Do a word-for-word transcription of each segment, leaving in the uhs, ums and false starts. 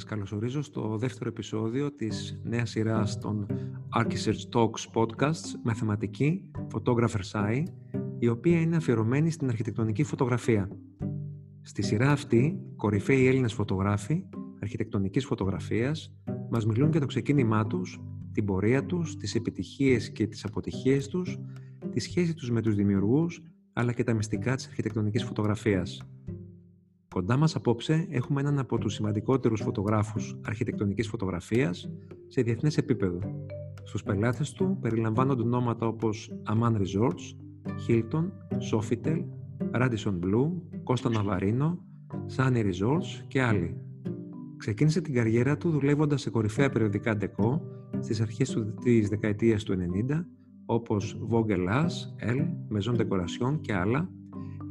σας καλωσορίζω στο δεύτερο επεισόδιο της νέας σειράς των Archisearch Talks Podcasts με θεματική Photographer's Eye, η οποία είναι αφιερωμένη στην αρχιτεκτονική φωτογραφία. Στη σειρά αυτή, κορυφαίοι Έλληνες φωτογράφοι αρχιτεκτονικής φωτογραφίας μας μιλούν για το ξεκίνημά τους, την πορεία τους, τις επιτυχίες και τις αποτυχίες τους, τη σχέση τους με τους δημιουργούς, αλλά και τα μυστικά της αρχιτεκτονικής φωτογραφίας. Κοντά μας απόψε έχουμε έναν από τους σημαντικότερους φωτογράφους αρχιτεκτονικής φωτογραφίας σε διεθνές επίπεδο. Στους πελάτες του περιλαμβάνονται ονόματα όπως Aman Resorts, Hilton, Sofitel, Radisson Blu, Costa Navarino, Sani Resorts και άλλοι. Ξεκίνησε την καριέρα του δουλεύοντας σε κορυφαία περιοδικά ντεκό στις αρχές της δεκαετίας του ενενήντα, όπως Vogue, Elle, Maison Décoration και άλλα.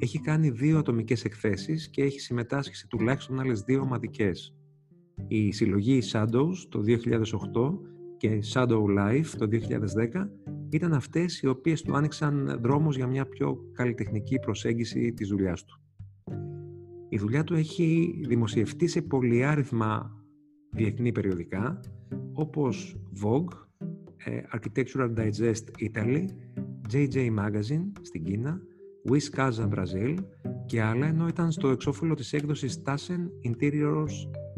Έχει κάνει δύο ατομικές εκθέσεις και έχει συμμετάσχει σε τουλάχιστον άλλες δύο ομαδικές. Η συλλογή Shadows το δύο χιλιάδες οκτώ και Shadow Life το δύο χιλιάδες δέκα ήταν αυτές οι οποίες του άνοιξαν δρόμους για μια πιο καλλιτεχνική προσέγγιση της δουλειάς του. Η δουλειά του έχει δημοσιευτεί σε πολυάριθμα διεθνή περιοδικά όπως Vogue, Architectural Digest Italy, τζέι τζέι Magazine στην Κίνα, Wish Casa Brazil και άλλα, ενώ ήταν στο εξώφυλλο της έκδοσης Taschen Interiors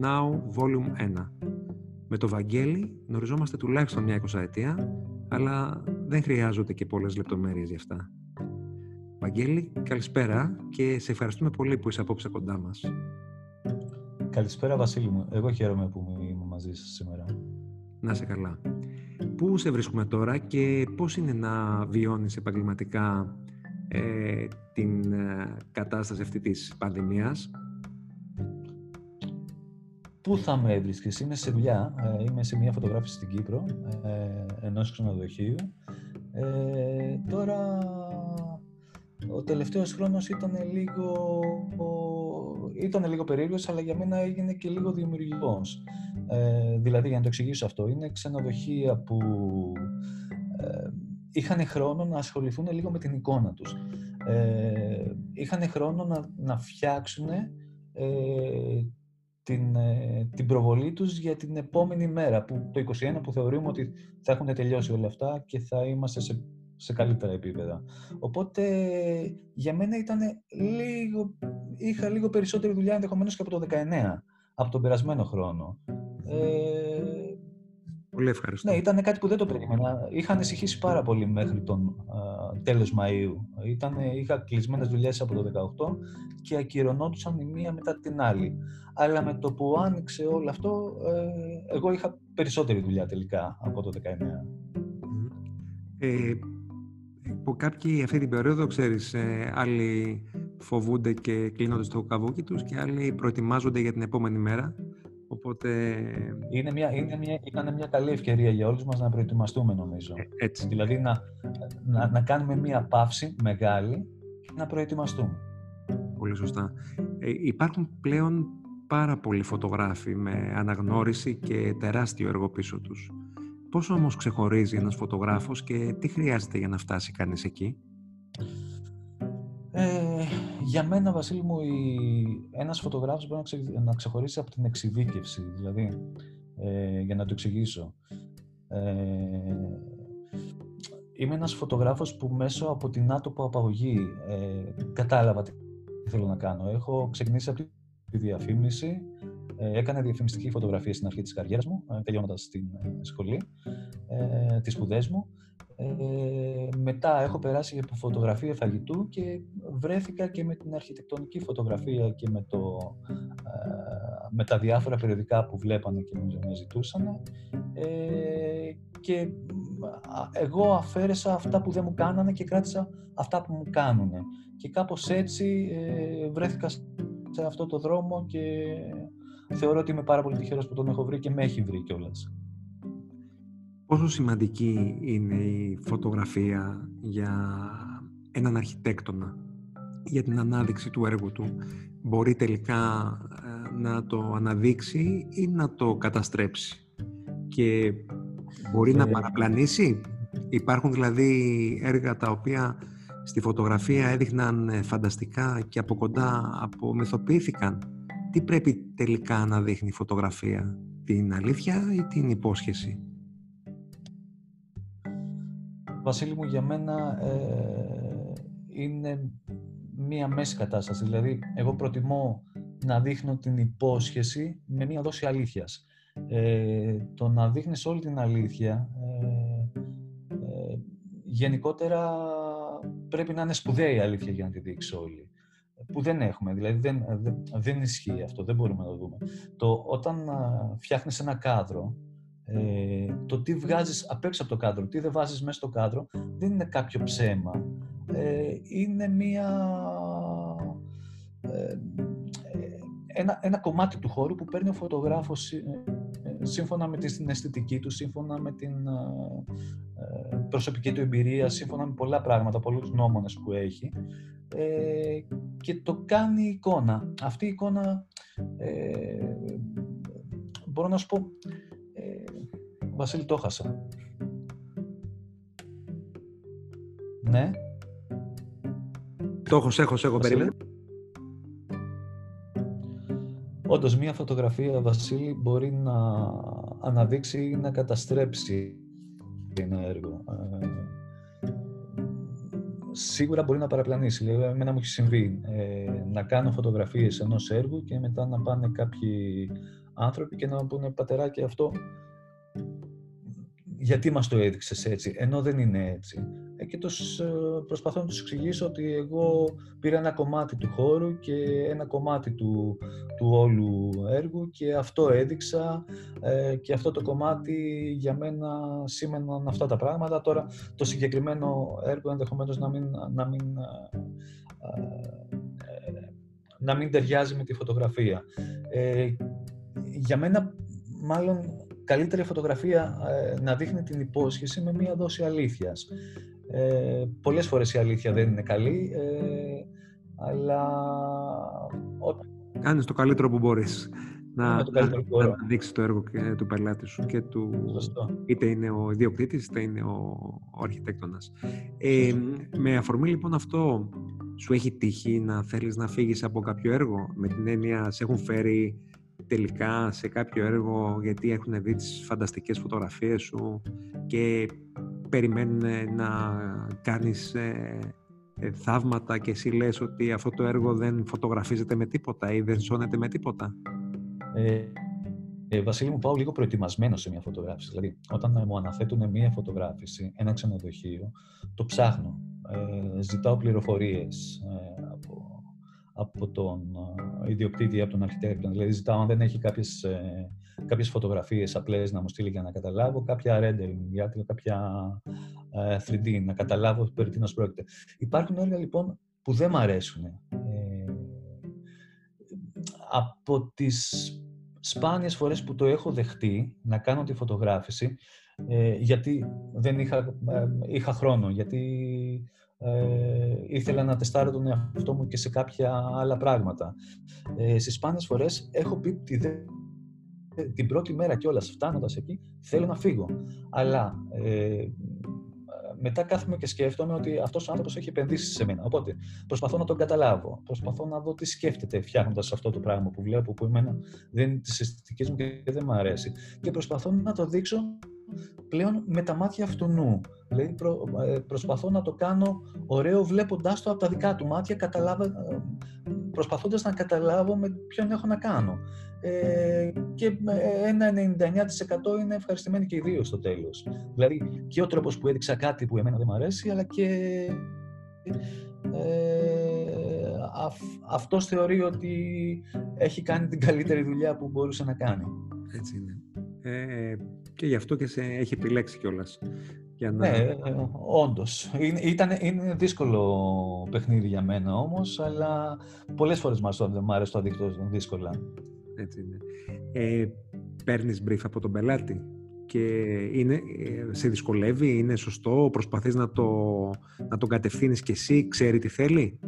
Now Volume ένα. Με το Βαγγέλη γνωριζόμαστε τουλάχιστον μια εικοσαετία, αλλά δεν χρειάζονται και πολλές λεπτομέρειες γι' αυτά. Βαγγέλη, καλησπέρα και σε ευχαριστούμε πολύ που είσαι απόψε κοντά μας. Καλησπέρα Βασίλη μου, εγώ χαίρομαι που είμαι μαζί σας σήμερα. Να είσαι καλά. Πού σε βρίσκουμε τώρα και πώς είναι να βιώνεις επαγγελματικά Ε, την ε, κατάσταση αυτή της πανδημίας? Πού θα με έβρισκες? Είμαι σε δουλειά, ε, είμαι σε μια φωτογράφηση στην Κύπρο ε, ενός ξενοδοχείου. Ε, τώρα ο τελευταίος χρόνος ήταν λίγο, ήταν λίγο περίεργος, αλλά για μένα έγινε και λίγο δημιουργικός. Ε, δηλαδή, για να το εξηγήσω αυτό, είναι ξενοδοχεία που ε, είχαν χρόνο να ασχοληθούν λίγο με την εικόνα τους. Ε, είχαν χρόνο να, να φτιάξουν ε, την, ε, την προβολή τους για την επόμενη μέρα, που, το είκοσι ένα, που θεωρούμε ότι θα έχουν τελειώσει όλα αυτά και θα είμαστε σε, σε καλύτερα επίπεδα. Οπότε για μένα ήταν λίγο, είχα λίγο περισσότερη δουλειά ενδεχομένως και από το δεκαεννιά, από τον περασμένο χρόνο. Ε, Ναι, ήταν κάτι που δεν το περίμενα. Είχα ανησυχήσει πάρα πολύ μέχρι τον α, τέλος Μαΐου. Ήτανε, είχα κλεισμένες δουλειές από το δεκαοκτώ και ακυρωνόντουσαν η μία μετά την άλλη. Αλλά με το που άνοιξε όλο αυτό, ε, εγώ είχα περισσότερη δουλειά τελικά από το δεκαεννιά. Ε, κάποιοι αυτή την περίοδο, ξέρεις, ε, άλλοι φοβούνται και κλείνονται στο καβούκι τους και άλλοι προετοιμάζονται για την επόμενη μέρα. Οπότε... Είναι μια, είναι μια, ήταν μια καλή ευκαιρία για όλους μας να προετοιμαστούμε, νομίζω. Έτσι. Δηλαδή να, να, να κάνουμε μια παύση μεγάλη και να προετοιμαστούμε. Πολύ σωστά. Ε, υπάρχουν πλέον πάρα πολλοί φωτογράφοι με αναγνώριση και τεράστιο έργο πίσω τους. Πώς όμως ξεχωρίζει ένας φωτογράφος και τι χρειάζεται για να φτάσει κανείς εκεί? Ε, για μένα, Βασίλη μου, η... ένας φωτογράφος μπορεί να, ξε... να ξεχωρίσει από την εξειδίκευση, δηλαδή, ε, για να το εξηγήσω. Ε, είμαι ένας φωτογράφος που μέσω από την άτομο απαγωγή ε, κατάλαβα τι θέλω να κάνω. Έχω ξεκινήσει από τη διαφήμιση, ε, έκανα διαφημιστική φωτογραφία στην αρχή της καριέρας μου, ε, τελειώνοντας την σχολή, ε, τις σπουδές μου. Ε, μετά έχω περάσει από φωτογραφία φαγητού και βρέθηκα και με την αρχιτεκτονική φωτογραφία και με, το, ε, με τα διάφορα περιοδικά που βλέπανε και με ζητούσανε, ε, και εγώ αφαίρεσα αυτά που δεν μου κάνανε και κράτησα αυτά που μου κάνουνε και κάπως έτσι ε, βρέθηκα σε αυτό το δρόμο και θεωρώ ότι είμαι πάρα πολύ τυχερός που τον έχω βρει και με έχει βρει κιόλας. Πόσο σημαντική είναι η φωτογραφία για έναν αρχιτέκτονα, για την ανάδειξη του έργου του? Μπορεί τελικά να το αναδείξει ή να το καταστρέψει? Και μπορεί ε... να παραπλανήσει? Υπάρχουν δηλαδή έργα τα οποία στη φωτογραφία έδειχναν φανταστικά και από κοντά απομυθοποιήθηκαν. τι πρέπει τελικά να δείχνει η φωτογραφία, την αλήθεια ή την υπόσχεση? Βασίλη μου, για μένα ε, είναι μία μέση κατάσταση. Δηλαδή, εγώ προτιμώ να δείχνω την υπόσχεση με μία δόση αλήθειας. Ε, το να δείχνεις όλη την αλήθεια, ε, ε, γενικότερα πρέπει να είναι σπουδαία η αλήθεια για να τη δείξει όλη. Που δεν έχουμε, δηλαδή δεν, δεν, δεν ισχύει αυτό, δεν μπορούμε να το δούμε. Το, όταν α, φτιάχνεις ένα κάδρο, ε, το τι βγάζεις απ' έξω από το κάδρο, τι δεν βάζεις μέσα στο κάδρο, δεν είναι κάποιο ψέμα. Ε, είναι μία... Ε, Ένα, ένα κομμάτι του χώρου που παίρνει ο φωτογράφος σύμφωνα με την αισθητική του, σύμφωνα με την ε, προσωπική του εμπειρία, σύμφωνα με πολλά πράγματα, πολλούς νόμονες που έχει, ε, και το κάνει εικόνα. Αυτή η εικόνα, ε, μπορώ να σου πω, ε, Βασίλη, το χάσα. Ναι. Το έχω, έχω, έχω περίμενε. Όντως, μία φωτογραφία, Βασίλη, μπορεί να αναδείξει ή να καταστρέψει ένα έργο. Ε, σίγουρα μπορεί να παραπλανήσει. Δηλαδή, εμένα μου έχει συμβεί ε, να κάνω φωτογραφίες ενός έργου και μετά να πάνε κάποιοι άνθρωποι και να πούνε «Πατεράκι, αυτό γιατί μας το έδειξες έτσι, ενώ δεν είναι έτσι». Και τους προσπαθώ να τους εξηγήσω ότι εγώ πήρα ένα κομμάτι του χώρου και ένα κομμάτι του, του όλου έργου και αυτό έδειξα, ε, και αυτό το κομμάτι για μένα σήμαιναν αυτά τα πράγματα. Τώρα το συγκεκριμένο έργο ενδεχομένως να μην, να μην, ε, να μην ταιριάζει με τη φωτογραφία. Ε, για μένα μάλλον καλύτερη φωτογραφία ε, να δείχνει την υπόσχεση με μία δόση αλήθειας. Ε, πολλές φορές η αλήθεια δεν είναι καλή, ε, αλλά... Κάνεις το καλύτερο που μπορείς να, το καλύτερο να, να δείξεις το έργο και, του πελάτη σου και του... Σωστό. Είτε είναι ο ιδιοκτήτης, είτε είναι ο, ο αρχιτέκτονας. Ε, με αφορμή λοιπόν αυτό, σου έχει τύχει να θέλεις να φύγεις από κάποιο έργο? Με την έννοια, σε έχουν φέρει τελικά σε κάποιο έργο γιατί έχουν δει τις φανταστικές φωτογραφίες σου και περιμένουν να κάνεις ε, ε, θαύματα και εσύ λες ότι αυτό το έργο δεν φωτογραφίζεται με τίποτα ή δεν σώνεται με τίποτα? Ε, ε, Βασίλη μου, πάω λίγο προετοιμασμένο σε μια φωτογράφηση. Δηλαδή, όταν μου αναθέτουν μια φωτογράφηση, ένα ξενοδοχείο, το ψάχνω. Ε, ζητάω πληροφορίες ε, από, από τον ιδιοκτήτη ή από τον αρχιτέκτο. Δηλαδή, ζητάω αν δεν έχει κάποιες... Ε, κάποιες φωτογραφίες απλές να μου στείλει για να καταλάβω, κάποια rendering, κάποια θρι ντι, να καταλάβω περί τίνος πρόκειται. Υπάρχουν έργα λοιπόν που δεν μ' αρέσουν. Ε, από τις σπάνιες φορές που το έχω δεχτεί να κάνω τη φωτογράφηση, ε, γιατί δεν είχα, ε, είχα χρόνο, γιατί ε, ήθελα να τεστάρω τον εαυτό μου και σε κάποια άλλα πράγματα. Ε, στις σπάνιες φορές έχω πει τη δε... την πρώτη μέρα κιόλας, φτάνοντας εκεί, θέλω να φύγω. Αλλά ε, μετά κάθομαι και σκέφτομαι ότι αυτός ο άνθρωπος έχει επενδύσει σε μένα. Οπότε προσπαθώ να τον καταλάβω, προσπαθώ να δω τι σκέφτεται φτιάχνοντας αυτό το πράγμα που βλέπω, που εμένα δεν είναι της αισθητικής μου και δεν μου αρέσει. Και προσπαθώ να το δείξω πλέον με τα μάτια αυτού νου. Δηλαδή προ, ε, προσπαθώ να το κάνω ωραίο βλέποντάς το από τα δικά του μάτια, καταλάβα, προσπαθώντας να καταλάβω με ποιον έχω να κάνω. Ε, και ένα ενενήντα εννέα τοις εκατό είναι ευχαριστημένοι και οι δύο στο τέλος. Δηλαδή και ο τρόπος που έδειξα κάτι που εμένα δεν μου αρέσει, αλλά και ε, α, αυτός θεωρεί ότι έχει κάνει την καλύτερη δουλειά που μπορούσε να κάνει. Έτσι είναι. Ε, και γι' αυτό και σε έχει επιλέξει κιόλας. Για να... Ναι, όντως. Είναι, ήταν, είναι δύσκολο παιχνίδι για μένα όμως, αλλά πολλές φορές μου αρέσει το αντίκτυπο δύσκολα. Έτσι είναι. Ε, παίρνεις brief από τον πελάτη και είναι, σε δυσκολεύει, είναι σωστό, προσπαθείς να, το, να τον κατευθύνεις κι εσύ, ξέρει τι θέλει?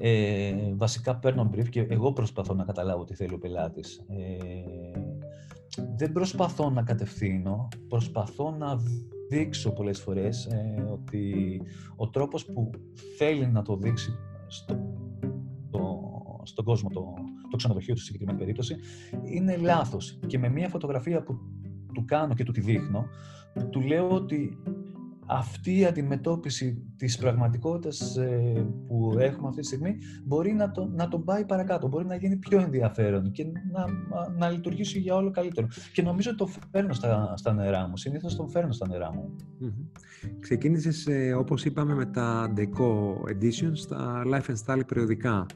Ε, βασικά παίρνω brief και εγώ προσπαθώ να καταλάβω τι θέλει ο πελάτης. Ε, δεν προσπαθώ να κατευθύνω, προσπαθώ να δείξω πολλές φορές ε, ότι ο τρόπος που θέλει να το δείξει στο στον κόσμο το, το ξενοδοχείο του στη συγκεκριμένη περίπτωση, είναι λάθος. Και με μια φωτογραφία που του κάνω και του τη δείχνω, του λέω ότι αυτή η αντιμετώπιση της πραγματικότητας ε, που έχουμε αυτή τη στιγμή μπορεί να, το, να τον πάει παρακάτω, μπορεί να γίνει πιο ενδιαφέρον και να, να λειτουργήσει για όλο καλύτερο. Και νομίζω ότι το φέρνω στα, στα νερά μου, συνήθως τον φέρνω στα νερά μου. Mm-hmm. Ξεκίνησες, ε, όπως είπαμε, με τα Deco Editions, τα Life and Style περιοδικά.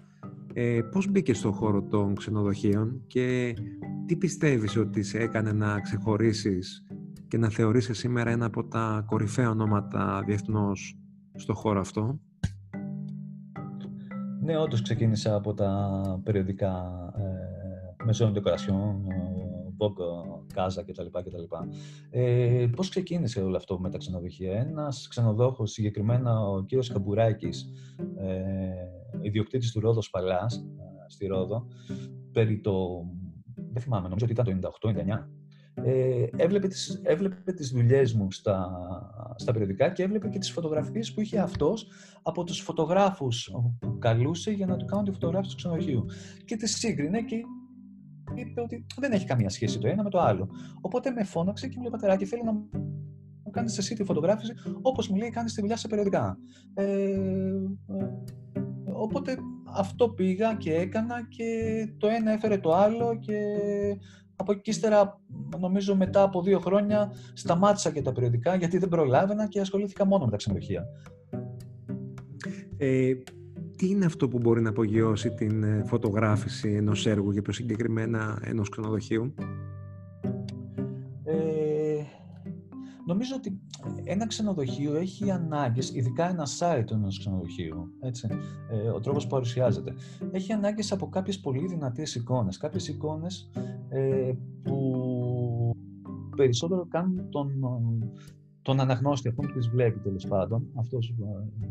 Ε, πώς μπήκες στον χώρο των ξενοδοχείων και τι πιστεύεις ότι σε έκανε να ξεχωρίσεις και να θεωρήσει σήμερα ένα από τα κορυφαία ονόματα διεθνώς στο χώρο αυτό? Ναι, όντως ξεκίνησα από τα περιοδικά ε, Maison Décoration, Vogue, Casa κτλ. κτλ. Ε, πώς ξεκίνησε όλο αυτό με τα ξενοδοχεία? Ένας ξενοδόχος, συγκεκριμένα ο κύριος Καμπουράκης, ε, ιδιοκτήτης του Ρόδος Palace, ε, στη Ρόδο, περί το, δεν θυμάμαι, νομίζω ότι ήταν το ενενήντα οκτώ ενενήντα εννιά, Ε, έβλεπε, τις, έβλεπε τις δουλειές μου στα, στα περιοδικά και έβλεπε και τις φωτογραφίες που είχε αυτός από τους φωτογράφους που καλούσε για να του κάνουν τη φωτογράφηση του ξενοδοχείου, και τις σύγκρινε και είπε ότι δεν έχει καμία σχέση το ένα με το άλλο. Οπότε με φώναξε και μου λέει, πατεράκι, θέλω να μου κάνεις εσύ τη φωτογράφηση όπως μου λέει κάνεις τη δουλειά στα περιοδικά. ε, οπότε αυτό πήγα και έκανα και το ένα έφερε το άλλο και από εκεί ύστερα, νομίζω μετά από δύο χρόνια, σταμάτησα και τα περιοδικά γιατί δεν προλάβαινα και ασχολήθηκα μόνο με τα ξενοδοχεία. Ε, τι είναι αυτό που μπορεί να απογειώσει την φωτογράφηση ενός έργου και πιο συγκεκριμένα ενός ξενοδοχείου? Ε, νομίζω ότι ένα ξενοδοχείο έχει ανάγκες, ειδικά ένα site ενός ξενοδοχείου, έτσι, ε, ο τρόπος που παρουσιάζεται, έχει ανάγκες από κάποιες πολύ δυνατές εικόνες, κάποιες εικόνες ε, που περισσότερο κάνουν τον, τον αναγνώστη, αυτόν που τις βλέπει τέλος πάντων, αυτός, ε,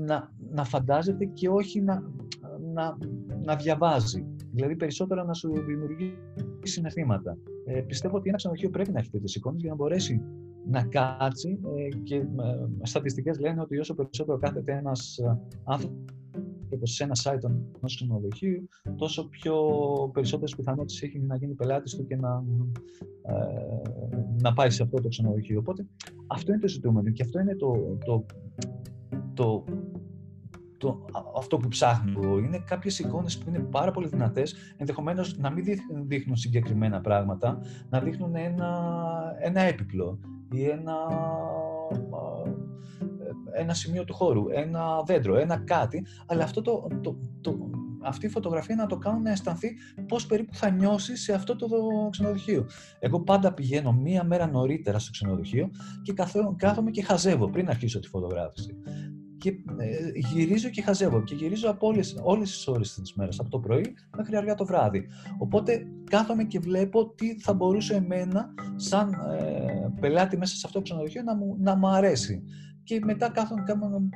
να, να φαντάζεται και όχι να, να, να διαβάζει, δηλαδή περισσότερο να σου δημιουργεί συναισθήματα. Ε, πιστεύω ότι ένα ξενοδοχείο πρέπει να έχει τέτοιες εικόνες για να μπορέσει να κάτσει, και στατιστικές λένε ότι όσο περισσότερο κάθεται ένας άνθρωπος σε ένα site ενός ξενοδοχείου, τόσο πιο περισσότερες πιθανότητες έχει να γίνει πελάτης του και να, να πάει σε αυτό το ξενοδοχείο. Οπότε αυτό είναι το ζητούμενο και αυτό είναι το, το, το, το, αυτό που ψάχνω. Είναι κάποιες εικόνες που είναι πάρα πολύ δυνατές, ενδεχομένως να μην δείχνουν συγκεκριμένα πράγματα, να δείχνουν ένα, ένα έπιπλο ή ένα, ένα σημείο του χώρου, ένα δέντρο, ένα κάτι, αλλά αυτό το, το, το, αυτή η φωτογραφία να το κάνουν να αισθανθεί πώς περίπου θα νιώσει σε αυτό το ξενοδοχείο. Εγώ πάντα πηγαίνω μία μέρα νωρίτερα στο ξενοδοχείο και κάθομαι και χαζεύω πριν αρχίσω τη φωτογράφηση. Και γυρίζω και χαζεύω και γυρίζω από όλες, όλες τις ώρες της μέρας, από το πρωί μέχρι αργά το βράδυ. Οπότε κάθομαι και βλέπω τι θα μπορούσε εμένα σαν ε, πελάτη μέσα σε αυτό το ξενοδοχείο να μου, να μου αρέσει. Και μετά κάθομαι,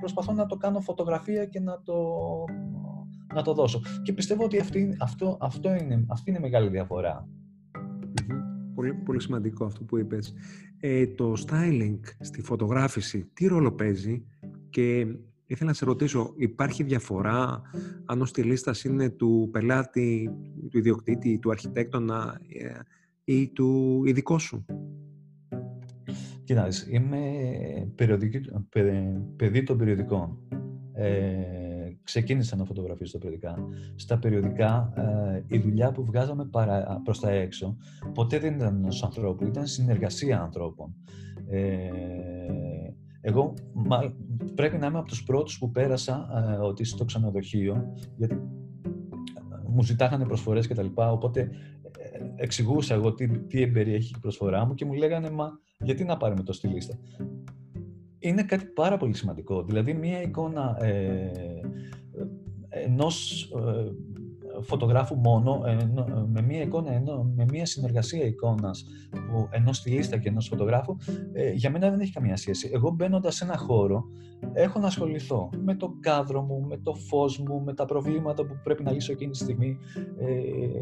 προσπαθώ να το κάνω φωτογραφία και να το, να το δώσω. Και πιστεύω ότι αυτή, αυτό, αυτό είναι, αυτή είναι η μεγάλη διαφορά. Πολύ, πολύ σημαντικό αυτό που είπες. Ε, το styling στη φωτογράφηση, τι ρόλο παίζει? Και ήθελα να σε ρωτήσω, υπάρχει διαφορά αν ο στυλίστας είναι του πελάτη, του ιδιοκτήτη, του αρχιτέκτονα ή του ειδικού σου? Κοιτάξτε, είμαι παιδί των περιοδικών. Ε, ξεκίνησα να φωτογραφίζω στα περιοδικά. Στα περιοδικά ε, η δουλειά που βγάζαμε παρα, προς τα έξω ποτέ δεν ήταν ενός ανθρώπου, ήταν συνεργασία ανθρώπων. Ε, Εγώ πρέπει να είμαι από τους πρώτους που πέρασα ε, ότι στο ξενοδοχείο, γιατί μου ζητάγανε προσφορές κτλ. Οπότε εξηγούσα εγώ τι, τι εμπεριέχει η προσφορά μου και μου λέγανε, μα γιατί να πάρουμε το στη λίστα. Είναι κάτι πάρα πολύ σημαντικό. Δηλαδή, μία εικόνα ε, ενός ε, φωτογράφου μόνο, ενώ, με μία εικόνα, ενώ, με μία συνεργασία εικόνας που, ενός στυλίστα και ενός φωτογράφου, ε, για μένα δεν έχει καμία σχέση. Εγώ μπαίνοντας σε ένα χώρο, έχω να ασχοληθώ με το κάδρο μου, με το φως μου, με τα προβλήματα που πρέπει να λύσω εκείνη τη στιγμή, ε,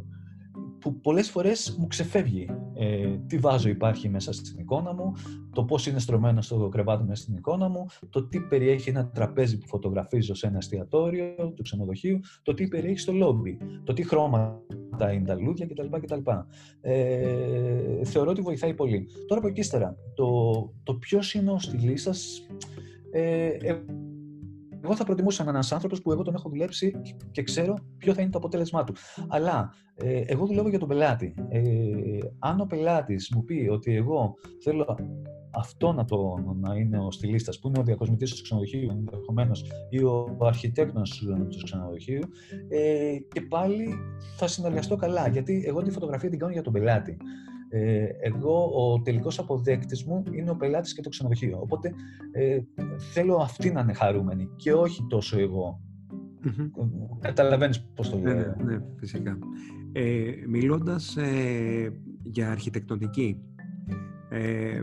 που πολλές φορές μου ξεφεύγει ε, τι βάζω υπάρχει μέσα στην εικόνα μου, το πώς είναι στρωμένο στο κρεβάτι μέσα στην εικόνα μου, το τι περιέχει ένα τραπέζι που φωτογραφίζω σε ένα εστιατόριο του ξενοδοχείου, το τι περιέχει στο λόμπι, το τι χρώματα είναι τα λουλούδια κτλ. Ε, θεωρώ ότι βοηθάει πολύ. Τώρα από εκεί ύστερα, το, το ποιος είναι ο στυλής σας, ε, ε, εγώ θα προτιμούσα ένας άνθρωπος που εγώ τον έχω δουλέψει και ξέρω ποιο θα είναι το αποτέλεσμά του. Αλλά ε, εγώ δουλεύω για τον πελάτη. Ε, αν ο πελάτης μου πει ότι εγώ θέλω αυτό να, το, να είναι ο στυλίστας, που είναι ο διακοσμητής του ξενοδοχείου ενδεχομένως ή ο αρχιτέκτονας του ξενοδοχείου, ε, και πάλι θα συνεργαστώ καλά, γιατί εγώ τη φωτογραφία την κάνω για τον πελάτη. Ε, εγώ ο τελικός αποδέκτης μου είναι ο πελάτης και το ξενοδοχείο, οπότε ε, θέλω αυτοί να είναι χαρούμενοι και όχι τόσο εγώ. Mm-hmm. Καταλαβαίνεις πώς το λέω. Ναι, ναι, φυσικά. Ε, μιλώντας ε, για αρχιτεκτονική, ε,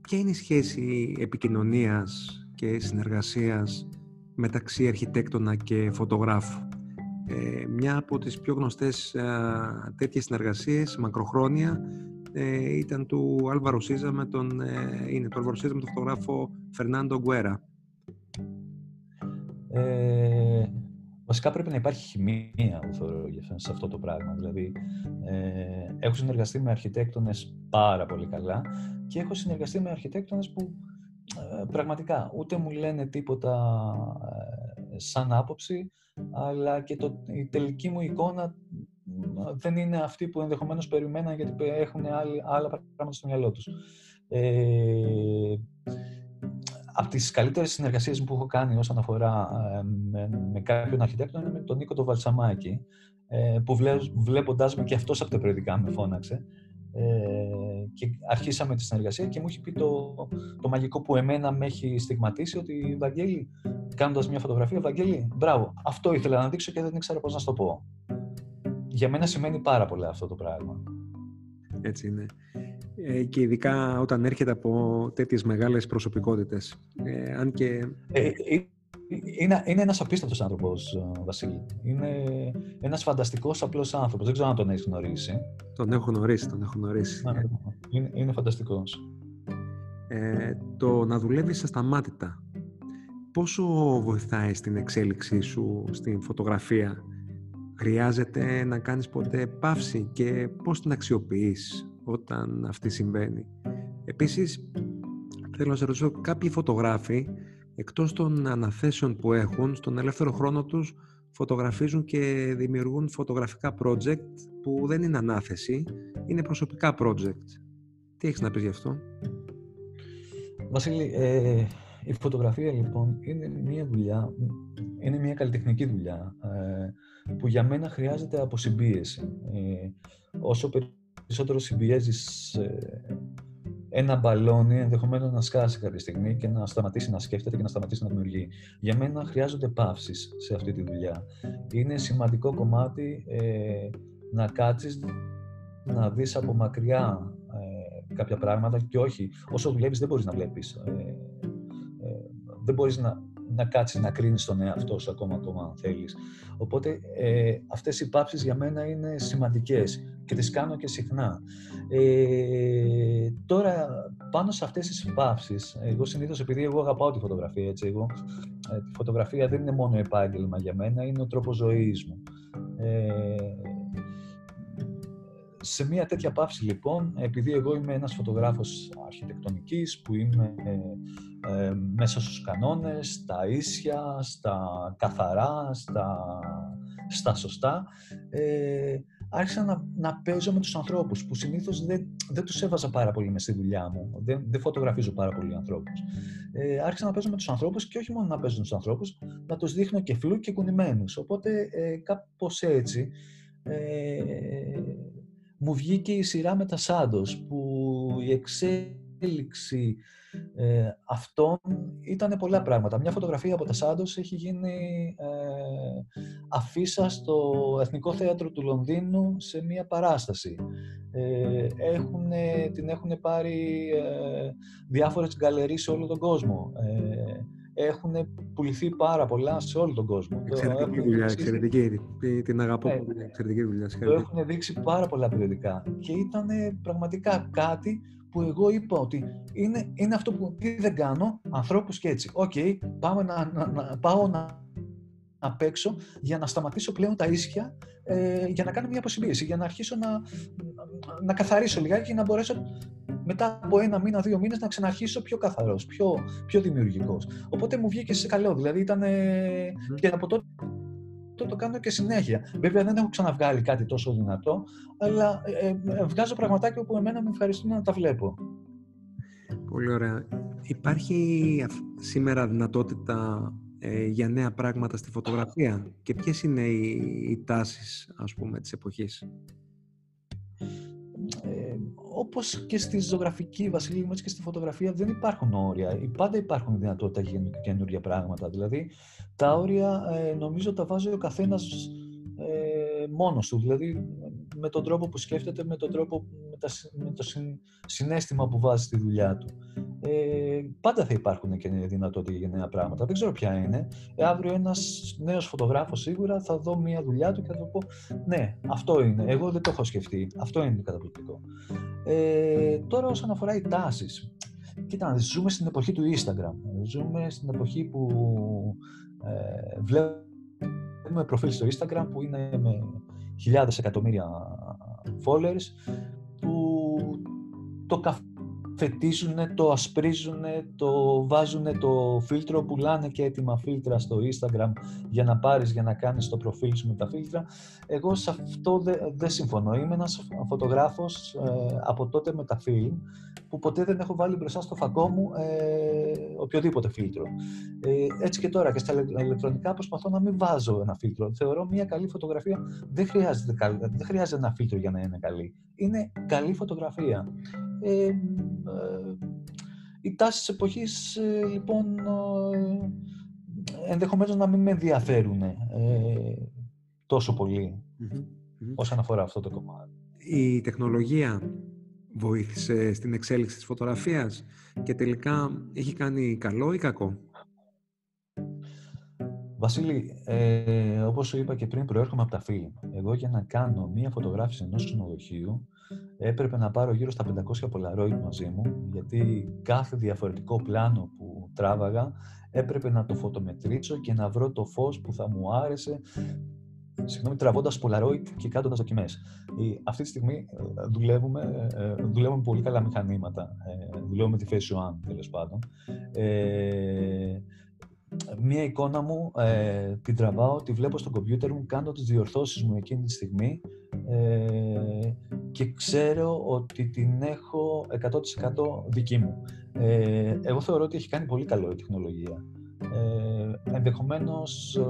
ποια είναι η σχέση επικοινωνίας και συνεργασίας μεταξύ αρχιτέκτονα και φωτογράφου? Ε, μια από τις πιο γνωστές ε, τέτοιες συνεργασίες μακροχρόνια ε, ήταν του Álvaro Siza με τον, ε, είναι, το Álvaro Siza με τον φωτογράφο Fernando Guerra. Ε, βασικά πρέπει να υπάρχει χημεία, θεωρώ, σε αυτό το πράγμα. Δηλαδή, ε, έχω συνεργαστεί με αρχιτέκτονες πάρα πολύ καλά και έχω συνεργαστεί με αρχιτέκτονες που ε, πραγματικά ούτε μου λένε τίποτα ε, σαν άποψη, αλλά και το, η τελική μου εικόνα δεν είναι αυτή που ενδεχομένως περιμέναν, γιατί έχουν άλλοι, άλλα πράγματα στο μυαλό τους. Ε, από τις καλύτερες συνεργασίες που έχω κάνει όσον αφορά με, με κάποιον αρχιτέκτονα είναι με τον Νίκο τον Βαλσαμάκη, ε, που βλέ, βλέποντάς με και αυτός από τα περιοδικά με φώναξε. Ε, και αρχίσαμε τη συνεργασία και μου έχει πει το, το μαγικό που εμένα με έχει στιγματίσει, ότι Βαγγέλη, κάνοντας μια φωτογραφία, Βαγγέλη, μπράβο, αυτό ήθελα να δείξω και δεν ήξερα πώς να σου το πω. Για μένα σημαίνει πάρα πολλά αυτό το πράγμα. Έτσι είναι. Ε, και ειδικά όταν έρχεται από τέτοιες μεγάλες προσωπικότητες. Ε, αν και... Ε, ε, Είναι, είναι ένας απίστευτος άνθρωπος, Βασίλη. Είναι ένας φανταστικός απλός άνθρωπος. Δεν ξέρω αν τον έχεις γνωρίσει. Τον έχω γνωρίσει, τον έχω γνωρίσει. Να, είναι, είναι φανταστικός. Ε, το να δουλεύεις ασταμάτητα, πόσο βοηθάει στην εξέλιξή σου στην φωτογραφία? Χρειάζεται να κάνεις ποτέ παύση και πώς την αξιοποιείς όταν αυτή συμβαίνει? Επίσης, θέλω να σε ρωτήσω, κάποιοι φωτογράφοι, εκτός των αναθέσεων που έχουν, στον ελεύθερο χρόνο τους φωτογραφίζουν και δημιουργούν φωτογραφικά project που δεν είναι ανάθεση, είναι προσωπικά project. Τι έχεις να πεις γι' αυτό? Βασίλη, ε, η φωτογραφία λοιπόν είναι μια δουλειά, είναι μια καλλιτεχνική δουλειά ε, που για μένα χρειάζεται αποσυμπίεση. Ε, όσο περισσότερο συμπιέζεις... Ε, ένα μπαλόνι ενδεχομένως να σκάσει κάποια στιγμή και να σταματήσει να σκέφτεται και να σταματήσει να δημιουργεί. Για μένα χρειάζονται παύσεις σε αυτή τη δουλειά. Είναι σημαντικό κομμάτι ε, να κάτσεις, να δεις από μακριά ε, κάποια πράγματα και όχι. Όσο δουλεύεις δεν μπορείς να βλέπεις. Ε, ε, δεν μπορείς να, να κάτσεις, να κρίνεις τον εαυτό σου ακόμα, ακόμα αν θέλεις. Οπότε ε, αυτές οι παύσεις για μένα είναι σημαντικές. Και τις κάνω και συχνά. Ε, τώρα, πάνω σε αυτές τις παύσεις, εγώ συνήθως, επειδή εγώ αγαπάω τη φωτογραφία, έτσι, εγώ, ε, τη φωτογραφία δεν είναι μόνο επάγγελμα για μένα, είναι ο τρόπος ζωής μου. Ε, σε μια τέτοια παύση, λοιπόν, επειδή εγώ είμαι ένας φωτογράφος αρχιτεκτονικής, που είμαι ε, ε, μέσα στους κανόνες, στα ίσια, στα καθαρά, στα, στα σωστά, ε, άρχισα να, να παίζω με τους ανθρώπους, που συνήθως δεν, δεν τους έβαζα πάρα πολύ μες στη δουλειά μου. Δεν, δεν φωτογραφίζω πάρα πολύ ανθρώπους. Ε, άρχισα να παίζω με τους ανθρώπους και όχι μόνο να παίζω με τους ανθρώπους, να τους δείχνω και κεφλού και κουνημένους. Οπότε ε, κάπως έτσι ε, μου βγήκε η σειρά με τα Shadows, που η εξέλιξη ε, αυτών ήταν πολλά πράγματα. Μια φωτογραφία από τα Shadows έχει γίνει ε, αφίσα στο Εθνικό Θέατρο του Λονδίνου σε μια παράσταση. Ε, έχουν, την έχουν πάρει ε, διάφορες γκαλερί σε όλο τον κόσμο. Ε, έχουν πουληθεί πάρα πολλά σε όλο τον κόσμο. Εξαιρετική δουλειά, εξαιρετική. Την αγαπώ, ναι, εξαιρετική δουλειά. Το έχουν δείξει πάρα πολλά περιοδικά και ήταν πραγματικά κάτι που εγώ είπα ότι είναι, είναι αυτό που δεν κάνω, ανθρώπους και έτσι. Οκ, okay, πάμε να, να, να πάω να να παίξω για να σταματήσω πλέον τα ίσια, ε, για να κάνω μια αποσυμπίεση, για να αρχίσω να, να καθαρίσω λιγάκι και να μπορέσω μετά από ένα μήνα, δύο μήνες να ξαναρχίσω πιο καθαρός, πιο, πιο δημιουργικός. Οπότε μου βγήκε σε καλό, δηλαδή ήταν ε, mm. και από τότε το, το κάνω και συνέχεια. Βέβαια δεν έχω ξαναβγάλει κάτι τόσο δυνατό, αλλά ε, ε, ε, βγάζω πραγματάκια που εμένα με ευχαριστούν να τα βλέπω. Πολύ ωραία. Υπάρχει σήμερα δυνατότητα για νέα πράγματα στη φωτογραφία και ποιες είναι οι, οι τάσεις, ας πούμε, της εποχής? Ε, όπως και στη ζωγραφική, Βασίλη, και στη φωτογραφία δεν υπάρχουν όρια. Πάντα υπάρχουν δυνατότητα για καινούργια πράγματα. Δηλαδή, τα όρια ε, νομίζω τα βάζει ο καθένας ε, μόνος του. Δηλαδή, με τον τρόπο που σκέφτεται, με τον τρόπο, με, τα, με το συν, συναίσθημα που βάζει στη δουλειά του. Ε, πάντα θα υπάρχουν και δυνατότητες για νέα πράγματα. Δεν ξέρω ποια είναι. Ε, αύριο ένας νέος φωτογράφος σίγουρα θα δω μια δουλειά του και θα του πω ναι, αυτό είναι. Εγώ δεν το έχω σκεφτεί. Αυτό είναι καταπληκτικό. Ε, τώρα όσον αφορά οι τάσεις. Κοίτα, ζούμε στην εποχή του Instagram. Ζούμε στην εποχή που ε, βλέπουμε προφίλ στο Instagram που είναι με χιλιάδες εκατομμύρια followers που το καφέ φετίζουνε, το ασπρίζουνε, το βάζουνε το φίλτρο, πουλάνε και έτοιμα φίλτρα στο Instagram για να πάρεις, για να κάνεις το προφίλ σου με τα φίλτρα. Εγώ σε αυτό δεν δε συμφωνώ. Είμαι ένας φωτογράφος ε, από τότε με τα film που ποτέ δεν έχω βάλει μπροστά στο φακό μου ε, οποιοδήποτε φίλτρο. Ε, έτσι και τώρα και στα ηλεκτρονικά προσπαθώ να μην βάζω ένα φίλτρο. Θεωρώ μια καλή φωτογραφία δεν χρειάζεται, δεν χρειάζεται ένα φίλτρο για να είναι καλή. Είναι καλή φωτογραφία. Ε, ε, οι τάσεις της εποχής ε, λοιπόν ε, ενδεχομένως να μην με ενδιαφέρουν ε, τόσο πολύ mm-hmm. Mm-hmm. όσον αφορά αυτό το κομμάτι. Η τεχνολογία βοήθησε στην εξέλιξη της φωτογραφίας και τελικά έχει κάνει καλό ή κακό? Βασίλη, ε, όπως σου είπα και πριν, προέρχομαι από τα φιλμ. Εγώ για να κάνω μία φωτογράφηση ενός ξενοδοχείου έπρεπε να πάρω γύρω στα πεντακόσια Polaroid μαζί μου, γιατί κάθε διαφορετικό πλάνο που τράβαγα έπρεπε να το φωτομετρήσω και να βρω το φως που θα μου άρεσε, συγγνώμη, τραβώντας Polaroid και κάνοντας δοκιμές. Αυτή τη στιγμή δουλεύουμε, δουλεύουμε πολύ καλά μηχανήματα. Δουλεύουμε τη Phase One, τέλος πάντων. Ε, Μία εικόνα μου ε, την τραβάω, τη βλέπω στο κομπιούτερ μου, κάνω τις διορθώσεις μου εκείνη τη στιγμή ε, και ξέρω ότι την έχω εκατό τοις εκατό δική μου. Ε, εγώ θεωρώ ότι έχει κάνει πολύ καλό η τεχνολογία. Ε, ενδεχομένως ε,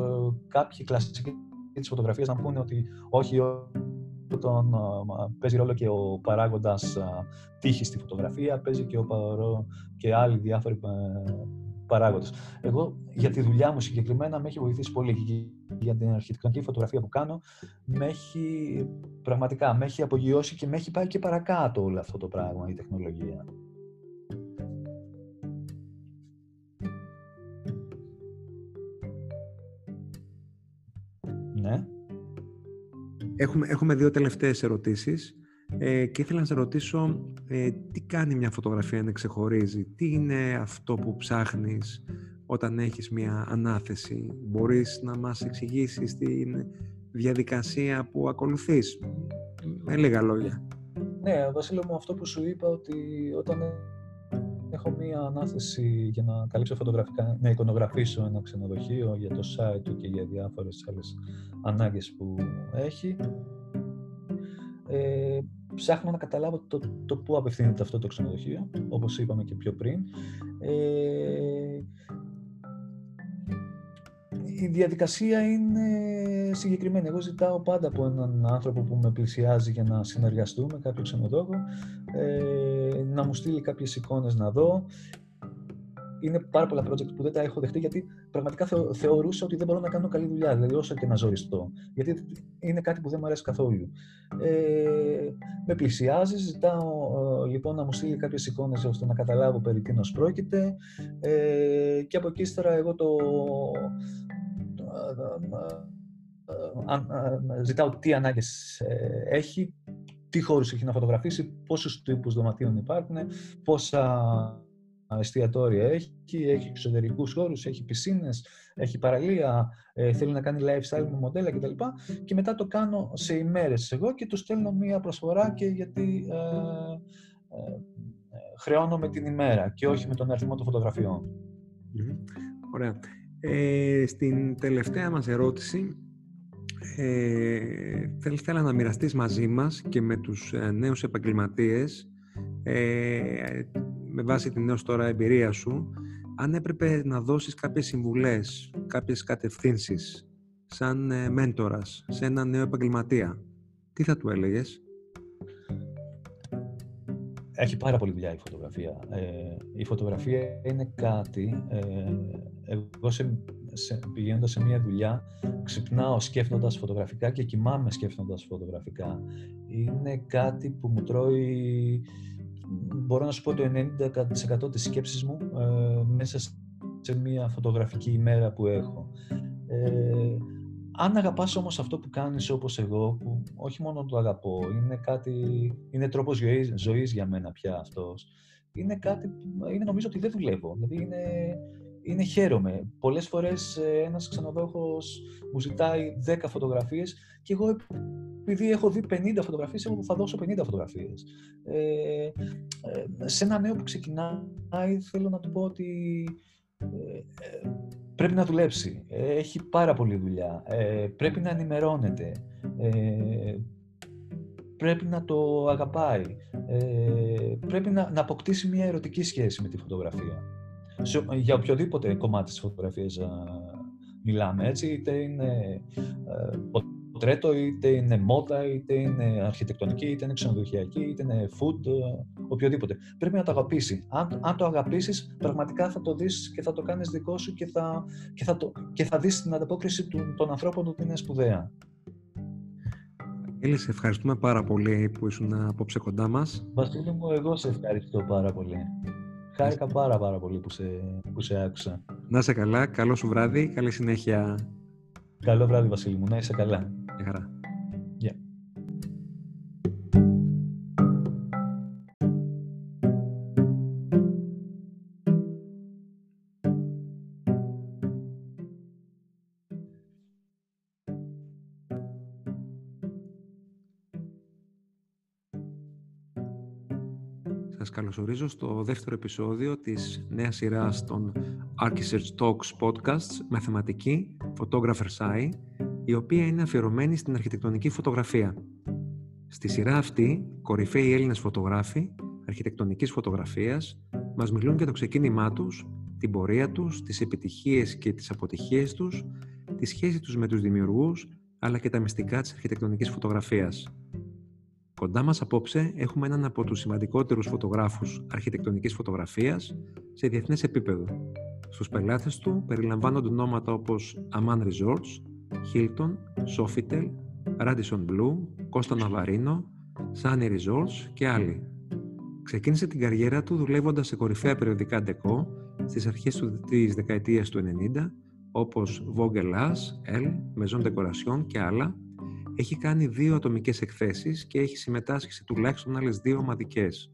κάποιοι κλασσικοί της φωτογραφίας να πούνε ότι όχι, τον, α, παίζει ρόλο και ο παράγοντας α, τύχης στη φωτογραφία, παίζει και, ο, και άλλοι διάφοροι α, παράγοντες. Εγώ για τη δουλειά μου συγκεκριμένα με έχει βοηθήσει πολύ και για την αρχιτεκτονική φωτογραφία που κάνω με έχει πραγματικά με έχει απογειώσει και με έχει πάει και παρακάτω όλο αυτό το πράγμα η τεχνολογία. Ναι. Έχουμε, έχουμε δύο τελευταίες ερωτήσεις. Ε, και ήθελα να σε ρωτήσω ε, τι κάνει μια φωτογραφία να ξεχωρίζει, τι είναι αυτό που ψάχνεις όταν έχεις μια ανάθεση? Μπορείς να μας εξηγήσεις την διαδικασία που ακολουθείς με λίγα λόγια? Ναι, Βασίλο μου, αυτό που σου είπα ότι όταν έχω μια ανάθεση για να καλύψω φωτογραφικά, να εικονογραφήσω ένα ξενοδοχείο για το site του και για διάφορες άλλες ανάγκες που έχει, Ε, ψάχνω να καταλάβω το, το πού απευθύνεται αυτό το ξενοδοχείο, όπως είπαμε και πιο πριν. Ε, η διαδικασία είναι συγκεκριμένη. Εγώ ζητάω πάντα από έναν άνθρωπο που με πλησιάζει για να συνεργαστούμε, κάποιο ξενοδόχο, ε, να μου στείλει κάποιες εικόνες να δω. είναι πάρα πολλά project που δεν τα έχω δεχτεί, γιατί πραγματικά θεω, θεωρούσα ότι δεν μπορώ να κάνω καλή δουλειά, δηλαδή όσο και να ζοριστώ. Γιατί είναι κάτι που δεν μου αρέσει καθόλου. Ε, με πλησιάζει, ζητάω ε, λοιπόν να μου στείλει κάποιες εικόνες ώστε να καταλάβω περί τίνος πρόκειται. Ε, και από εκεί ύστερα εγώ το. το, το, το ζητάω τι ανάγκες ε, έχει, τι χώρους έχει να φωτογραφίσει, πόσους τύπους δωματίων υπάρχουν, πόσα εστιατόρια έχει, έχει εξωτερικούς χώρους, έχει πισίνες, έχει παραλία, ε, θέλει να κάνει lifestyle με μοντέλα κτλ. Και μετά το κάνω σε ημέρες εγώ και του στέλνω μία προσφορά, και γιατί ε, ε, χρεώνω με την ημέρα και όχι με τον αριθμό των φωτογραφιών. Mm-hmm. Ωραία. Ε, στην τελευταία μας ερώτηση, ε, θέλ, θέλω να μοιραστείς μαζί μας και με τους ε, νέους επαγγελματίες, ε, με βάση την έως τώρα εμπειρία σου, αν έπρεπε να δώσεις κάποιες συμβουλές, κάποιες κατευθύνσεις σαν ε, μέντορας σε ένα νέο επαγγελματία, τι θα του έλεγες? Έχει πάρα πολύ δουλειά η φωτογραφία. Ε, η φωτογραφία είναι κάτι... Ε, εγώ σε, σε, πηγαίνοντας σε μια δουλειά, ξυπνάω σκέφτοντας φωτογραφικά και κοιμάμαι σκέφτοντας φωτογραφικά. Είναι κάτι που μου τρώει... Μπορώ να σου πω το ενενήντα τοις εκατό της σκέψης μου ε, μέσα σε μια φωτογραφική ημέρα που έχω. Ε, αν αγαπάς όμως αυτό που κάνεις όπως εγώ, που όχι μόνο το αγαπώ, είναι, κάτι, είναι τρόπος ζωής, ζωής για μένα πια αυτός, είναι κάτι που είναι, νομίζω ότι δεν δουλεύω, δηλαδή είναι, είναι χαίρομαι. Πολλές φορές ένας ξενοδόχος μου ζητάει δέκα φωτογραφίες και εγώ, επειδή έχω δει πενήντα φωτογραφίες, εγώ θα δώσω πενήντα φωτογραφίες. Ε, σε ένα νέο που ξεκινάει, θέλω να του πω ότι ε, πρέπει να δουλέψει, έχει πάρα πολλή δουλειά, ε, πρέπει να ενημερώνεται, ε, πρέπει να το αγαπάει, ε, πρέπει να, να αποκτήσει μια ερωτική σχέση με τη φωτογραφία. Σε, για οποιοδήποτε κομμάτι της φωτογραφίας α, μιλάμε, έτσι, είτε είναι α, πορτρέτο, είτε είναι μόδα, είτε είναι αρχιτεκτονική, είτε είναι ξενοδοχειακή, είτε είναι food, α, οποιοδήποτε. Πρέπει να το αγαπήσει. Αν, αν το αγαπήσεις, πραγματικά θα το δεις και θα το κάνεις δικό σου και θα, και θα, το, και θα δεις την ανταπόκριση του, των ανθρώπων ότι είναι σπουδαία. Βασίλη, σε ευχαριστούμε πάρα πολύ που ήσουν απόψε κοντά μας. Βασίλη μου, εγώ σε ευχαριστώ πάρα πολύ. Χάρηκα πάρα πάρα πολύ που σε, που σε άκουσα. Να είσαι καλά, καλό σου βράδυ, καλή συνέχεια. Καλό βράδυ Βασίλη μου, να είσαι καλά. Γεια χαρά. Yeah. Σας καλωσορίζω στο δεύτερο επεισόδιο της νέας σειράς των Archisearch Talks Podcasts με θεματική Photographer's Eye, η οποία είναι αφιερωμένη στην αρχιτεκτονική φωτογραφία. Στη σειρά αυτή, κορυφαίοι Έλληνες φωτογράφοι αρχιτεκτονικής φωτογραφίας μας μιλούν για το ξεκίνημά τους, την πορεία τους, τις επιτυχίες και τις αποτυχίες τους, τη σχέση τους με τους δημιουργούς, αλλά και τα μυστικά της αρχιτεκτονικής φωτογραφίας. Κοντά μας απόψε έχουμε έναν από τους σημαντικότερους φωτογράφους αρχιτεκτονικής φωτογραφίας σε διεθνές επίπεδο. Στους πελάτες του περιλαμβάνονται ονόματα όπως Aman Resorts, Hilton, Sofitel, Radisson Blu, Costa Navarino, Sani Resorts και άλλοι. Ξεκίνησε την καριέρα του δουλεύοντας σε κορυφαία περιοδικά ντεκό στις αρχές της δεκαετίας του ενενήντα, όπως Vogue, Elle, Maison Décoration και άλλα. Έχει κάνει δύο ατομικές εκθέσεις και έχει συμμετάσχει σε τουλάχιστον άλλες δύο ομαδικές.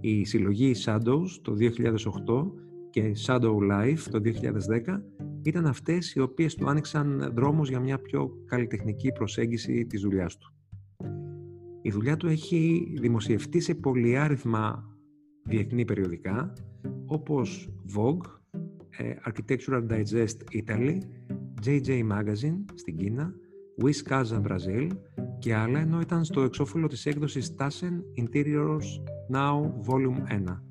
Η συλλογή Shadows το δύο χιλιάδες οκτώ και Shadow Life το δύο χιλιάδες δέκα ήταν αυτές οι οποίες του άνοιξαν δρόμους για μια πιο καλλιτεχνική προσέγγιση της δουλειάς του. Η δουλειά του έχει δημοσιευτεί σε πολυάριθμα διεθνή περιοδικά όπως Vogue, Architectural Digest Italy, τζέι τζέι Magazine στην Κίνα, Wish Casa Brazil και άλλα, ενώ ήταν στο εξώφυλλο της έκδοσης Taschen Interiors Now Volume ένα.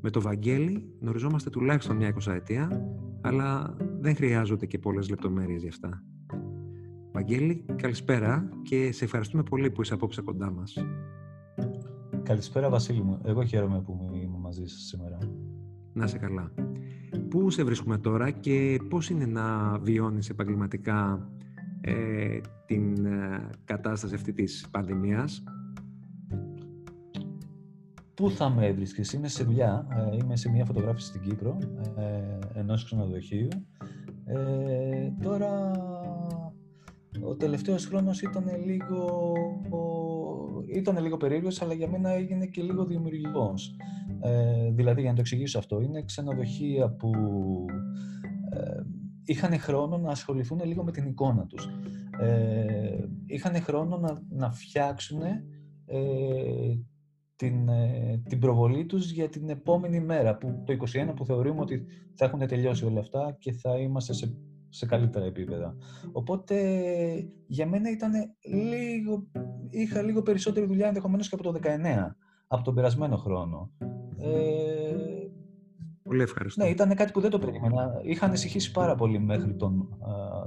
Με τον Βαγγέλη γνωριζόμαστε τουλάχιστον μια εικοσαετία, αλλά δεν χρειάζονται και πολλές λεπτομέρειες γι' αυτά. Βαγγέλη, καλησπέρα και σε ευχαριστούμε πολύ που είσαι απόψε κοντά μας. Καλησπέρα Βασίλη μου, εγώ χαίρομαι που είμαι μαζί σας σήμερα. Να είσαι καλά. Πού σε βρίσκουμε τώρα και πώς είναι να βιώνεις επαγγελματικά ε, την ε, κατάσταση αυτή της πανδημίας? Πού θα με έβρισκες? Είμαι σε δουλειά. Ε, είμαι σε μια φωτογράφηση στην Κύπρο, ε, ενός ξενοδοχείου. Ε, τώρα, ο τελευταίος χρόνος ήταν λίγο, ήταν λίγο περίεργος, αλλά για μένα έγινε και λίγο δημιουργικός. Ε, δηλαδή, για να το εξηγήσω αυτό, είναι ξενοδοχεία που ε, είχαν χρόνο να ασχοληθούν λίγο με την εικόνα τους. Ε, είχαν χρόνο να, να φτιάξουν ε, την, ε, την προβολή τους για την επόμενη μέρα, που, το είκοσι ένα, που θεωρούμε ότι θα έχουν τελειώσει όλα αυτά και θα είμαστε σε, σε καλύτερα επίπεδα. Οπότε, για μένα ήταν λίγο, είχα λίγο περισσότερη δουλειά ενδεχομένως και από το δεκαεννιά, από τον περασμένο χρόνο. Ε, πολύ ευχαριστώ. Ναι, ήταν κάτι που δεν το περίμενα. Είχα ανησυχήσει πάρα πολύ μέχρι τον α,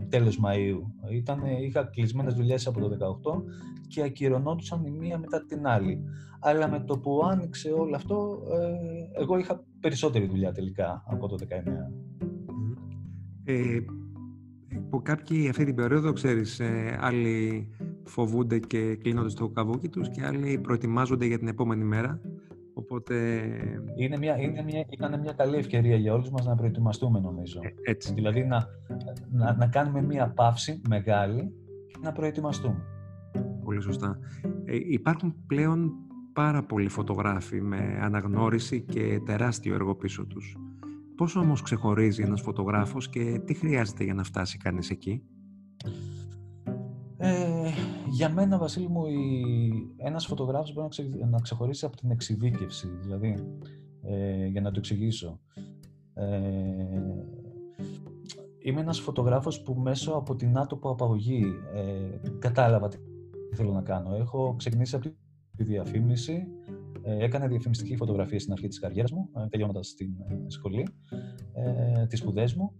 τέλος Μαΐου. Ήτανε, είχα κλεισμένες δουλειές από το δεκαοκτώ και ακυρωνόντουσαν η μία μετά την άλλη. Αλλά με το που άνοιξε όλο αυτό, ε, εγώ είχα περισσότερη δουλειά τελικά από το δεκαεννιά. Ε, που κάποιοι αυτή την περίοδο, ξέρεις, ε, άλλοι φοβούνται και κλείνονται στο καβούκι τους και άλλοι προετοιμάζονται για την επόμενη μέρα. Οπότε... Είναι μια, είναι μια, ήταν μια καλή ευκαιρία για όλους μας να προετοιμαστούμε, νομίζω. Έτσι. Δηλαδή να, να, να κάνουμε μια παύση μεγάλη και να προετοιμαστούμε. Πολύ σωστά. Ε, υπάρχουν πλέον πάρα πολλοί φωτογράφοι με αναγνώριση και τεράστιο έργο πίσω τους. Πώς όμως ξεχωρίζει ένας φωτογράφος και τι χρειάζεται για να φτάσει κανείς εκεί? Ε, για μένα, Βασίλη μου, η... ένας φωτογράφος μπορεί να, ξε... να ξεχωρίσει από την εξειδίκευση. Δηλαδή, ε, για να το εξηγήσω, ε, είμαι ένας φωτογράφος που μέσω από την άτομο απαγωγή ε, κατάλαβα τι θέλω να κάνω. Έχω ξεκινήσει από τη διαφήμιση. Ε, έκανα διαφημιστική φωτογραφία στην αρχή της καριέρας μου, ε, τελειώνοντας στην ε, σχολή, ε, τις σπουδές μου.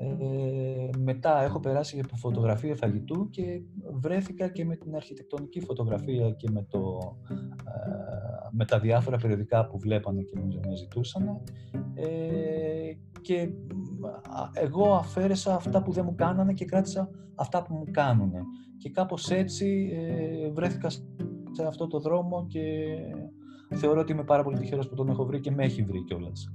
Ε, μετά έχω περάσει από φωτογραφία φαγητού και βρέθηκα και με την αρχιτεκτονική φωτογραφία και με, το, ε, με τα διάφορα περιοδικά που βλέπανε και με ζητούσανε. Ε, και εγώ αφαίρεσα αυτά που δεν μου κάνανε και κράτησα αυτά που μου κάνουνε. Και κάπως έτσι ε, βρέθηκα σε αυτό το δρόμο και... Θεωρώ ότι είμαι πάρα πολύ τυχερός που τον έχω βρει και με έχει βρει κιόλας.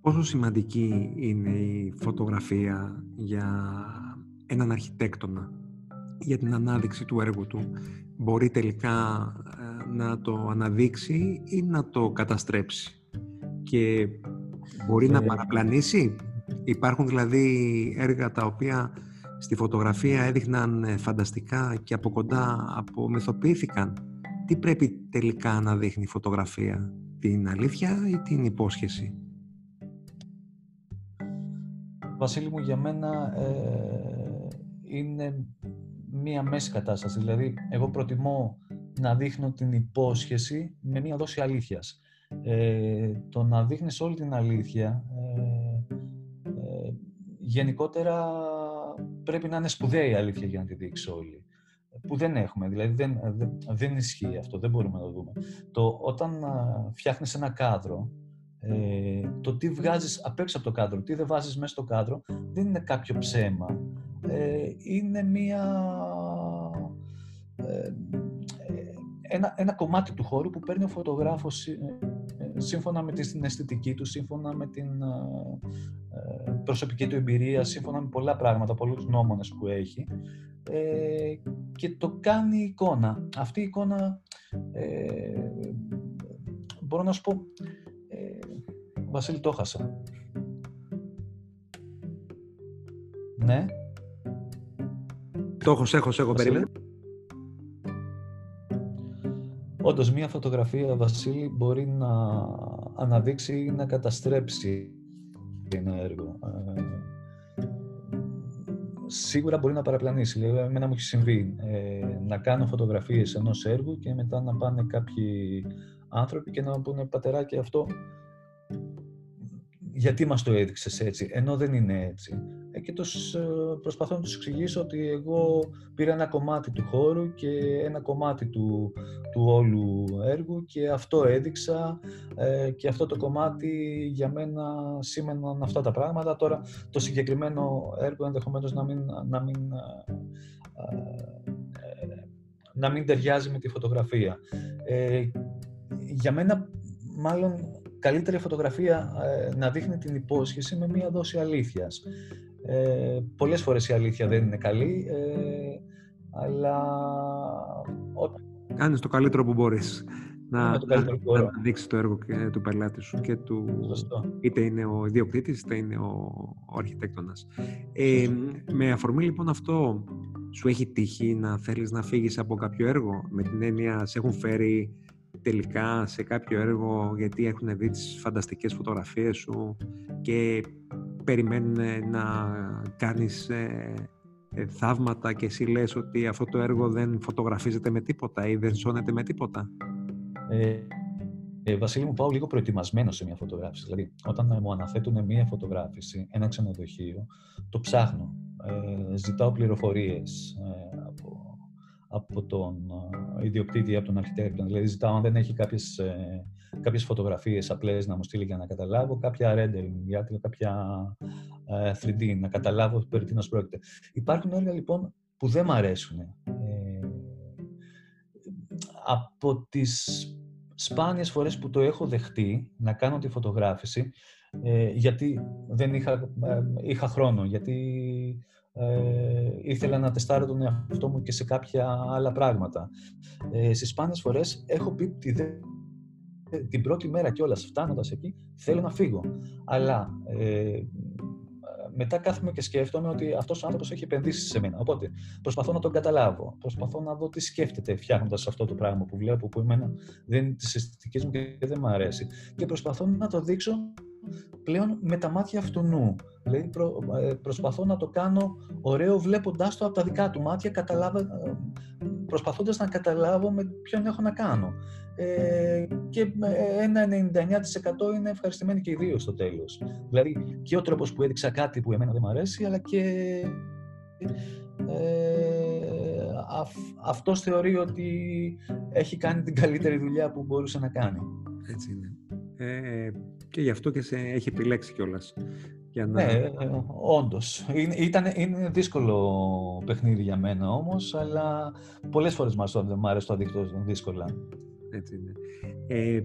Πόσο σημαντική είναι η φωτογραφία για έναν αρχιτέκτονα, για την ανάδειξη του έργου του? Μπορεί τελικά να το αναδείξει ή να το καταστρέψει? Και μπορεί ε... να παραπλανήσει? Υπάρχουν δηλαδή έργα τα οποία στη φωτογραφία έδειχναν φανταστικά και από κοντά απομυθοποιήθηκαν. Τι πρέπει τελικά να δείχνει η φωτογραφία, την αλήθεια ή την υπόσχεση? Βασίλη μου, για μένα ε, είναι μία μέση κατάσταση. Δηλαδή, εγώ προτιμώ να δείχνω την υπόσχεση με μία δόση αλήθειας. Ε, το να δείχνεις όλη την αλήθεια, ε, ε, γενικότερα πρέπει να είναι σπουδαία η αλήθεια για να τη δείξει όλη. Που δεν έχουμε, δηλαδή δεν, δεν, δεν ισχύει αυτό, δεν μπορούμε να το δούμε. Το, όταν α, φτιάχνεις ένα κάδρο, ε, το τι βγάζεις απ' έξω από το κάδρο, τι δεν βάζεις μέσα στο κάδρο, δεν είναι κάποιο ψέμα. Ε, είναι μία, ε, ένα, ένα κομμάτι του χώρου που παίρνει ο φωτογράφος σύμφωνα με την αισθητική του, σύμφωνα με την ε, προσωπική του εμπειρία, σύμφωνα με πολλά πράγματα, πολλούς νόμονες που έχει. Ε, και το κάνει η εικόνα. Αυτή η εικόνα, ε, μπορώ να σου πω, ε, Βασίλη, το χάσα. Ναι. Το έχω, έχω, έχω περίμενε. Όντως, μία φωτογραφία, Βασίλη, μπορεί να αναδείξει ή να καταστρέψει ένα έργο. Σίγουρα μπορεί να παραπλανήσει. Δηλαδή, εμένα μου έχει συμβεί ε, να κάνω φωτογραφίες ενός έργου και μετά να πάνε κάποιοι άνθρωποι και να πούνε «Πατεράκι, αυτό γιατί μας το έδειξες έτσι?» Ενώ δεν είναι έτσι. και τους προσπαθώ να τους εξηγήσω ότι εγώ πήρα ένα κομμάτι του χώρου και ένα κομμάτι του, του όλου έργου και αυτό έδειξα ε, και αυτό το κομμάτι για μένα σήμαιναν αυτά τα πράγματα. Τώρα το συγκεκριμένο έργο ενδεχομένως να μην, να μην, ε, να μην ταιριάζει με τη φωτογραφία. Ε, για μένα μάλλον καλύτερη φωτογραφία ε, να δείχνει την υπόσχεση με μία δόση αλήθειας. Ε, πολλές φορές η αλήθεια δεν είναι καλή, ε, αλλά... Κάνεις το καλύτερο που μπορείς να, καλύτερο που να, να δείξεις το έργο και, του πελάτη σου και του... Ζωστό. Είτε είναι ο ιδιοκτήτης, είτε είναι ο, ο αρχιτέκτονας. Ε, με αφορμή λοιπόν αυτό, σου έχει τύχει να θέλεις να φύγεις από κάποιο έργο, με την έννοια σε έχουν φέρει τελικά σε κάποιο έργο γιατί έχουν δει τις φανταστικές φωτογραφίες σου και περιμένουν να κάνεις ε, ε, θαύματα και εσύ λες ότι αυτό το έργο δεν φωτογραφίζεται με τίποτα ή δεν σώνεται με τίποτα? Ε, ε, Βασίλη μου, πάω λίγο προετοιμασμένο σε μια φωτογράφηση. Δηλαδή όταν μου αναθέτουν μια φωτογράφηση, ένα ξενοδοχείο, το ψάχνω, ε, ζητάω πληροφορίες ε, από από τον ιδιοκτήτη ή από τον αρχιτέκτονα. Δηλαδή, ζητάω αν δεν έχει κάποιες, ε, κάποιες φωτογραφίες απλές να μου στείλει για να καταλάβω, κάποια rendering, κάποια ε, θρι ντι, να καταλάβω περί τίνος πρόκειται. Υπάρχουν έργα λοιπόν που δεν μ' αρέσουν. Ε, από τις σπάνιες φορές που το έχω δεχτεί να κάνω τη φωτογράφηση, ε, γιατί δεν είχα, ε, είχα χρόνο, γιατί Ε, ήθελα να τεστάρω τον εαυτό μου και σε κάποια άλλα πράγματα. Ε, στις σπάνιες φορές έχω πει τη δε, την πρώτη μέρα κιόλας, φτάνοντας εκεί, θέλω να φύγω. Αλλά ε, μετά κάθομαι και σκέφτομαι ότι αυτός ο άνθρωπος έχει επενδύσει σε μένα. Οπότε προσπαθώ να τον καταλάβω, προσπαθώ να δω τι σκέφτεται φτιάχνοντας αυτό το πράγμα που βλέπω, που εμένα δεν είναι της αισθητικής μου και δεν μου αρέσει. Και προσπαθώ να το δείξω πλέον με τα μάτια αυτού νου. Δηλαδή προ, προσπαθώ να το κάνω ωραίο βλέποντάς το από τα δικά του μάτια, καταλάβα, προσπαθώντας να καταλάβω με ποιον έχω να κάνω. Ε, και ένα ενενήντα εννέα τοις εκατό είναι ευχαριστημένοι και οι δύο στο τέλος. Δηλαδή και ο τρόπος που έδειξα κάτι που εμένα δεν μου αρέσει, αλλά και ε, α, αυτός θεωρεί ότι έχει κάνει την καλύτερη δουλειά που μπορούσε να κάνει. Έτσι είναι. Ε, και γι' αυτό και σε έχει επιλέξει κιόλας. Για να... Ναι, όντως. Είναι, ήταν, είναι δύσκολο παιχνίδι για μένα όμως, αλλά πολλές φορές μ' άρεσε το αδίκτυο δύσκολα. Έτσι είναι. Ε,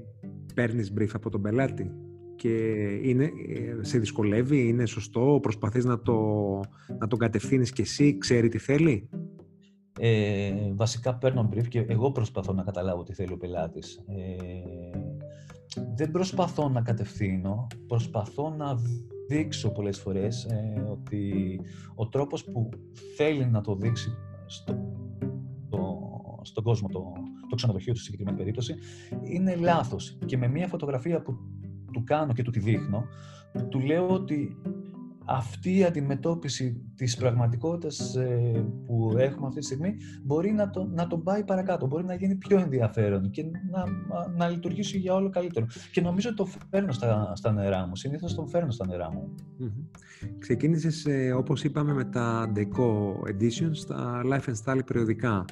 παίρνεις brief από τον πελάτη και είναι, σε δυσκολεύει, είναι σωστό, προσπαθείς να, το, να τον κατευθύνεις κι εσύ, ξέρει τι θέλει? Ε, βασικά παίρνω brief και εγώ προσπαθώ να καταλάβω τι θέλει ο πελάτης. Ε, δεν προσπαθώ να κατευθύνω, προσπαθώ να δείξω πολλές φορές ε, ότι ο τρόπος που θέλει να το δείξει στο, το, στον κόσμο, το, το ξενοδοχείο του, συγκεκριμένη περίπτωση, είναι λάθος. Και με μια φωτογραφία που του κάνω και του τη δείχνω, του λέω ότι αυτή η αντιμετώπιση της πραγματικότητας ε, που έχουμε αυτή τη στιγμή μπορεί να, το, να τον πάει παρακάτω, μπορεί να γίνει πιο ενδιαφέρον και να, να λειτουργήσει για όλο καλύτερο. Και νομίζω ότι το φέρνω στα, στα νερά μου, συνήθως το φέρνω στα νερά μου. Mm-hmm. Ξεκίνησες, ε, όπως είπαμε, με τα Deco Editions, τα Life and Style περιοδικά.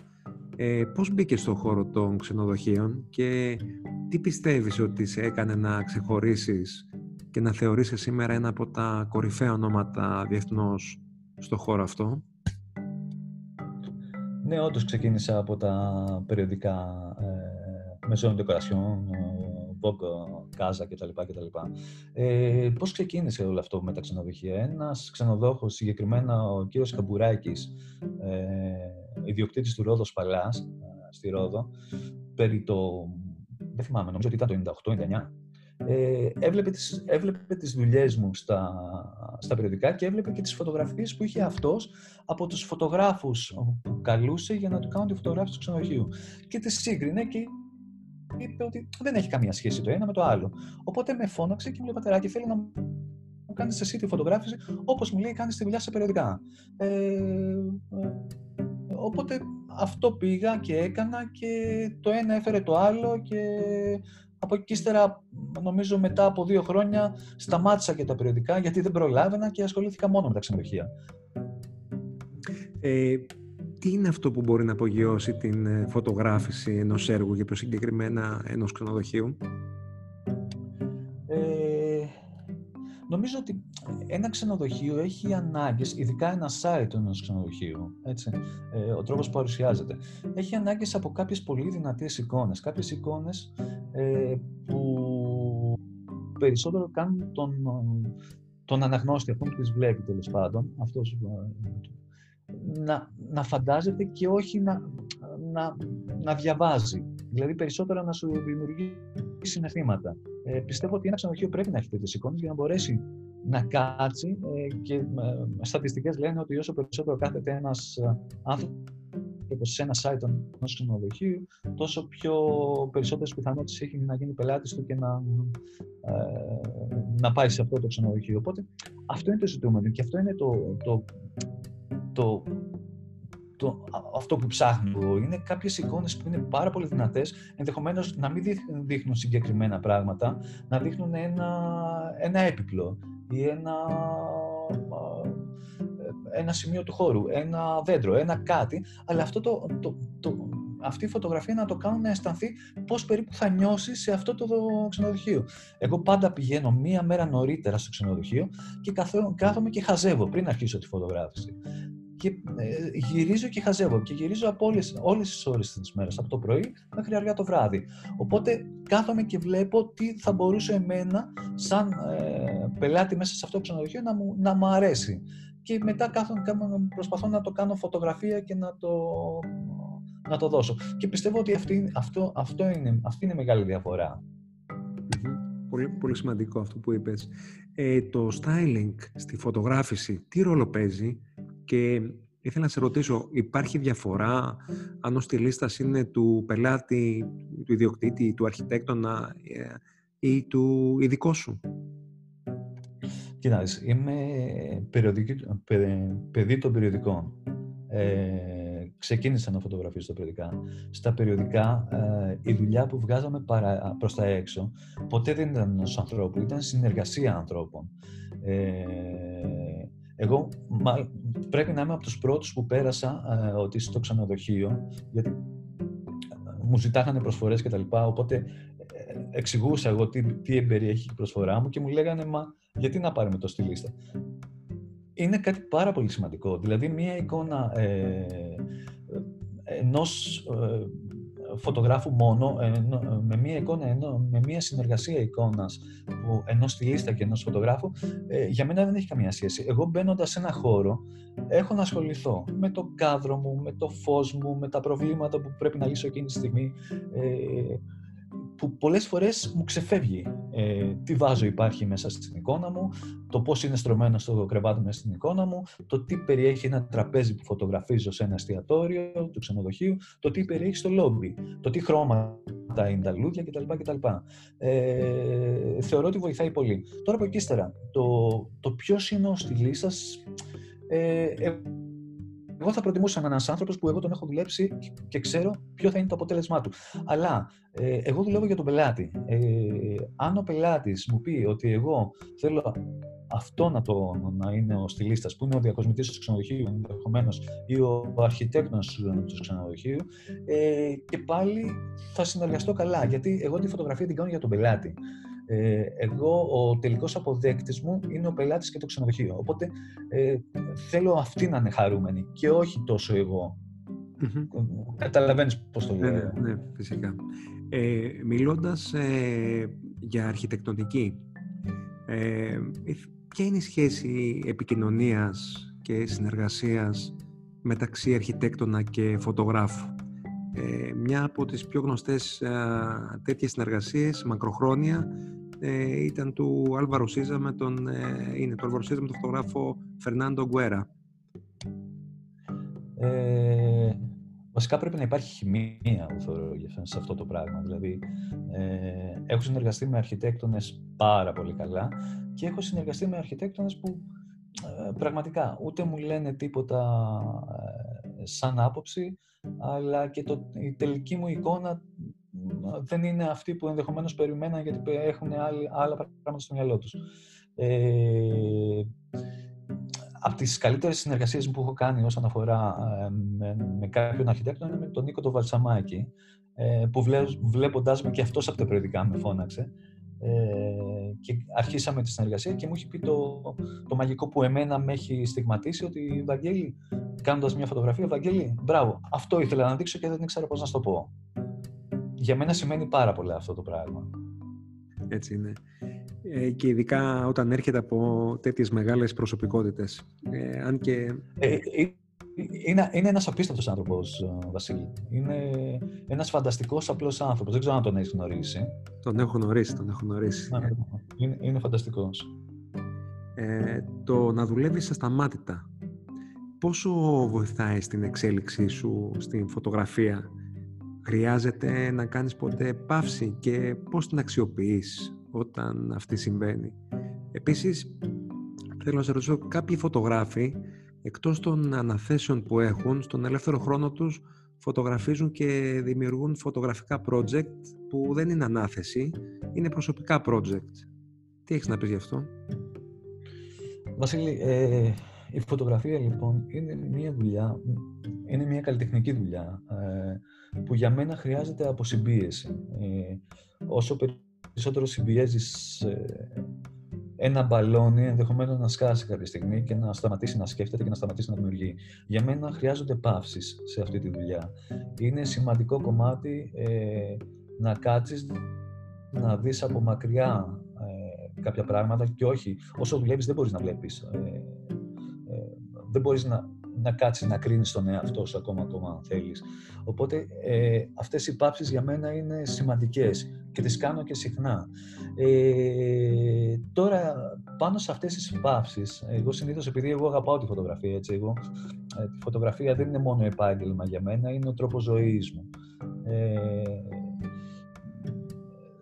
Ε, πώς μπήκες στον χώρο των ξενοδοχείων και τι πιστεύεις ότι σε έκανε να ξεχωρίσεις και να θεωρείσαι σήμερα ένα από τα κορυφαία ονόματα διεθνώς στο χώρο αυτό? Ναι, όντως ξεκίνησα από τα περιοδικά ε, Maison Décoration, Vogue, Casa κτλ. Ε, πώς ξεκίνησε όλο αυτό με τα ξενοδοχεία? Ένας ξενοδόχος, συγκεκριμένα ο κύριος Καμπουράκης, ε, ιδιοκτήτης του Ρόδος Palace, ε, στη Ρόδο, περί το, δεν θυμάμαι, νομίζω ότι ήταν το ενενήντα οκτώ ενενήντα εννέα, Ε, έβλεπε, τις, έβλεπε τις δουλειές μου στα, στα περιοδικά και έβλεπε και τις φωτογραφίες που είχε αυτός από τους φωτογράφους που καλούσε για να του κάνουν τη φωτογράφηση του ξενοδοχείου και τις σύγκρινε και είπε ότι δεν έχει καμία σχέση το ένα με το άλλο. Οπότε με φώναξε και μου λέει, πατεράκι, θέλω να μου κάνεις εσύ τη φωτογράφηση όπως μου λέει κάνεις τη δουλειά σε περιοδικά. Ε, οπότε αυτό πήγα και έκανα και το ένα έφερε το άλλο και Από εκεί ύστερα, νομίζω μετά από δύο χρόνια, σταμάτησα και τα περιοδικά γιατί δεν προλάβαινα και ασχολήθηκα μόνο με τα ξενοδοχεία. Ε, τι είναι αυτό που μπορεί να απογειώσει την φωτογράφηση ενός έργου και πιο συγκεκριμένα ενός ξενοδοχείου? Ε, νομίζω ότι ένα ξενοδοχείο έχει ανάγκες, ειδικά ένα site ενός ξενοδοχείου, έτσι, ε, ο τρόπος που παρουσιάζεται, έχει ανάγκες από κάποιες πολύ δυνατές εικόνες, κάποιες εικόνες ε, που περισσότερο κάνουν τον, τον αναγνώστη, αυτόν που τις βλέπει τέλος πάντων, αυτός, να, να φαντάζεται και όχι να, να, να διαβάζει, δηλαδή περισσότερο να σου δημιουργεί συναισθήματα. Ε, πιστεύω ότι ένα ξενοδοχείο πρέπει να έχει τέτοιες εικόνες για να μπορέσει να κάτσει ε, και ε, στατιστικές λένε ότι όσο περισσότερο κάθεται ένας άνθρωπος σε ένα site ενός ξενοδοχείου, τόσο πιο περισσότερες πιθανότητες έχει να γίνει πελάτης του και να, ε, να πάει σε αυτό το ξενοδοχείο. Οπότε αυτό είναι το ζητούμενο και αυτό είναι το, το, το, το, αυτό που ψάχνω. Είναι κάποιες εικόνες που είναι πάρα πολύ δυνατές, ενδεχομένως να μην δείχνουν συγκεκριμένα πράγματα, να δείχνουν ένα, ένα έπιπλο ή ένα, ένα σημείο του χώρου, ένα δέντρο, ένα κάτι, αλλά αυτό το, το, το, αυτή η φωτογραφία να το κάνουν να αισθανθεί πώς περίπου θα νιώσει σε αυτό το ξενοδοχείο. Εγώ πάντα πηγαίνω μία μέρα νωρίτερα στο ξενοδοχείο και κάθομαι και χαζεύω πριν αρχίσω τη φωτογράφηση. Και ε, γυρίζω και χαζεύω και γυρίζω από όλες, όλες τις ώρες της μέρας, από το πρωί μέχρι αργά το βράδυ. Οπότε κάθομαι και βλέπω τι θα μπορούσε εμένα σαν ε, πελάτη μέσα σε αυτό το ξενοδοχείο να μου, να μου αρέσει. Και μετά κάθομαι, προσπαθώ να το κάνω φωτογραφία και να το, να το δώσω. Και πιστεύω ότι αυτή, αυτό, αυτό είναι, αυτή είναι η μεγάλη διαφορά. Πολύ, πολύ σημαντικό αυτό που είπες. Ε, το styling στη φωτογράφηση, τι ρόλο παίζει? Και ήθελα να σε ρωτήσω, υπάρχει διαφορά αν ο στυλίστας είναι του πελάτη, του ιδιοκτήτη, του αρχιτέκτονα ή του ειδικό σου? Κοιτάξτε, είμαι περιοδική, παιδί των περιοδικών. Ε, ξεκίνησα να φωτογραφίζω στα περιοδικά. Στα περιοδικά ε, η δουλειά που βγάζαμε παρα, προς τα έξω ποτέ δεν ήταν ενός ανθρώπου, ήταν συνεργασία ανθρώπων. Ε, Εγώ πρέπει να είμαι από τους πρώτους που πέρασα ε, ότι στο ξενοδοχείο, γιατί μου ζητάγανε προσφορές και τα λοιπά, οπότε εξηγούσα εγώ τι, τι εμπεριέχει η προσφορά μου και μου λέγανε «Μα γιατί να πάρουμε το στη λίστα». Είναι κάτι πάρα πολύ σημαντικό, δηλαδή μία εικόνα ε, ενός ε, φωτογράφου μόνο, ενώ, με μία εικόνα, ενώ, με μία συνεργασία εικόνας ενός στυλίστα και ενός φωτογράφου, ε, για μένα δεν έχει καμία σχέση. Εγώ μπαίνοντας σε ένα χώρο, έχω να ασχοληθώ με το κάδρο μου, με το φως μου, με τα προβλήματα που πρέπει να λύσω εκείνη τη στιγμή, ε, που πολλές φορές μου ξεφεύγει ε, τι βάζω υπάρχει μέσα στην εικόνα μου, το πώς είναι στρωμένο στο κρεβάτι μέσα στην εικόνα μου, το τι περιέχει ένα τραπέζι που φωτογραφίζω σε ένα εστιατόριο του ξενοδοχείου, το τι περιέχει στο λόμπι, το τι χρώματα είναι τα λουλούδια κτλ. κτλ. Ε, θεωρώ ότι βοηθάει πολύ. Τώρα από εκεί ύστερα, το, το ποιος είναι ο στυλίστας, ε, ε, εγώ θα προτιμούσα έναν άνθρωπο που εγώ τον έχω δουλέψει και ξέρω ποιο θα είναι το αποτέλεσμά του. Αλλά ε, εγώ δουλεύω για τον πελάτη. Ε, αν ο πελάτης μου πει ότι εγώ θέλω αυτό να, το, να είναι ο στυλίστας, που είναι ο διακοσμητής του ξενοδοχείου ενδεχομένως ή ο αρχιτέκτονας του ξενοδοχείου, ε, και πάλι θα συνεργαστώ καλά, γιατί εγώ τη φωτογραφία την κάνω για τον πελάτη. Ε, εγώ ο τελικός αποδέκτης μου είναι ο πελάτης και το ξενοδοχείο, οπότε ε, θέλω αυτοί να είναι χαρούμενοι και όχι τόσο εγώ. Mm-hmm. Καταλαβαίνεις πώς το λέω? Ναι, ναι, φυσικά. Ε, μιλώντας ε, για αρχιτεκτονική, ε, ποια είναι η σχέση επικοινωνίας και συνεργασίας μεταξύ αρχιτέκτονα και φωτογράφου? Ε, μια από τις πιο γνωστές ε, τέτοιες συνεργασίες μακροχρόνια ε, ήταν του Álvaro Siza με τον, ε, είναι, το Álvaro Siza με τον φωτογράφο Fernando Guerra. Ε, βασικά πρέπει να υπάρχει χημεία σε αυτό το πράγμα. Δηλαδή, ε, έχω συνεργαστεί με αρχιτέκτονες πάρα πολύ καλά και έχω συνεργαστεί με αρχιτέκτονες που ε, πραγματικά ούτε μου λένε τίποτα σαν άποψη, αλλά και το, η τελική μου εικόνα δεν είναι αυτοί που ενδεχομένως περιμέναν, γιατί έχουν άλλοι, άλλα πράγματα στο μυαλό τους. Ε, από τις καλύτερες συνεργασίες που έχω κάνει όσον αφορά ε, με, με κάποιον αρχιτέκτονα είναι με τον Νίκο τον Βαλσαμάκη, ε, που βλέ, βλέποντάς με και αυτός από τα περιοδικά με φώναξε. Ε, και αρχίσαμε τη συνεργασία και μου έχει πει το, το μαγικό που εμένα με έχει στιγματίσει, ότι Βαγγέλη, κάνοντας μια φωτογραφία, Βαγγέλη, μπράβο, αυτό ήθελα να δείξω και δεν ήξερα πώς να σου το πω. Για μένα σημαίνει πάρα πολλά αυτό το πράγμα. Έτσι είναι. Ε, και ειδικά όταν έρχεται από τέτοιες μεγάλες προσωπικότητες. Ε, αν και... Ε, Είναι, είναι ένας απίστευτος άνθρωπος, Βασίλη. Είναι ένας φανταστικός απλός άνθρωπος. Δεν ξέρω αν τον έχεις γνωρίσει. Τον έχω γνωρίσει, τον έχω γνωρίσει. Είναι, είναι φανταστικός. Ε, το να δουλεύεις ασταμάτητα, πόσο βοηθάει στην εξέλιξή σου στην φωτογραφία? Χρειάζεται να κάνεις ποτέ παύση και πώς την αξιοποιείς όταν αυτή συμβαίνει? Επίσης, θέλω να σε ρωτήσω, κάποιοι φωτογράφοι, εκτός των αναθέσεων που έχουν, στον ελεύθερο χρόνο τους φωτογραφίζουν και δημιουργούν φωτογραφικά project που δεν είναι ανάθεση, είναι προσωπικά project. Τι έχεις να πεις γι' αυτό? Βασίλη, ε, η φωτογραφία λοιπόν είναι μια δουλειά, είναι μια καλλιτεχνική δουλειά ε, που για μένα χρειάζεται αποσυμπίεση. Ε, όσο περισσότερο συμπιέζεις... Ε, ένα μπαλόνι ενδεχομένως να σκάσει κάποια στιγμή και να σταματήσει να σκέφτεται και να σταματήσει να δημιουργεί. Για μένα χρειάζονται παύσεις σε αυτή τη δουλειά. Είναι σημαντικό κομμάτι ε, να κάτσεις, να δεις από μακριά ε, κάποια πράγματα και όχι. Όσο δουλεύεις δεν μπορείς να βλέπεις. Ε, ε, δεν μπορείς να, να κάτσεις, να κρίνεις τον εαυτό σου ακόμα, ακόμα αν θέλεις. Οπότε ε, αυτές οι παύσεις για μένα είναι σημαντικές και τις κάνω και συχνά. Ε, τώρα, πάνω σε αυτές τις παύσεις, εγώ συνήθως, επειδή εγώ αγαπάω τη φωτογραφία, έτσι, εγώ, ε, τη φωτογραφία δεν είναι μόνο επάγγελμα για μένα, είναι ο τρόπος ζωής μου. Ε,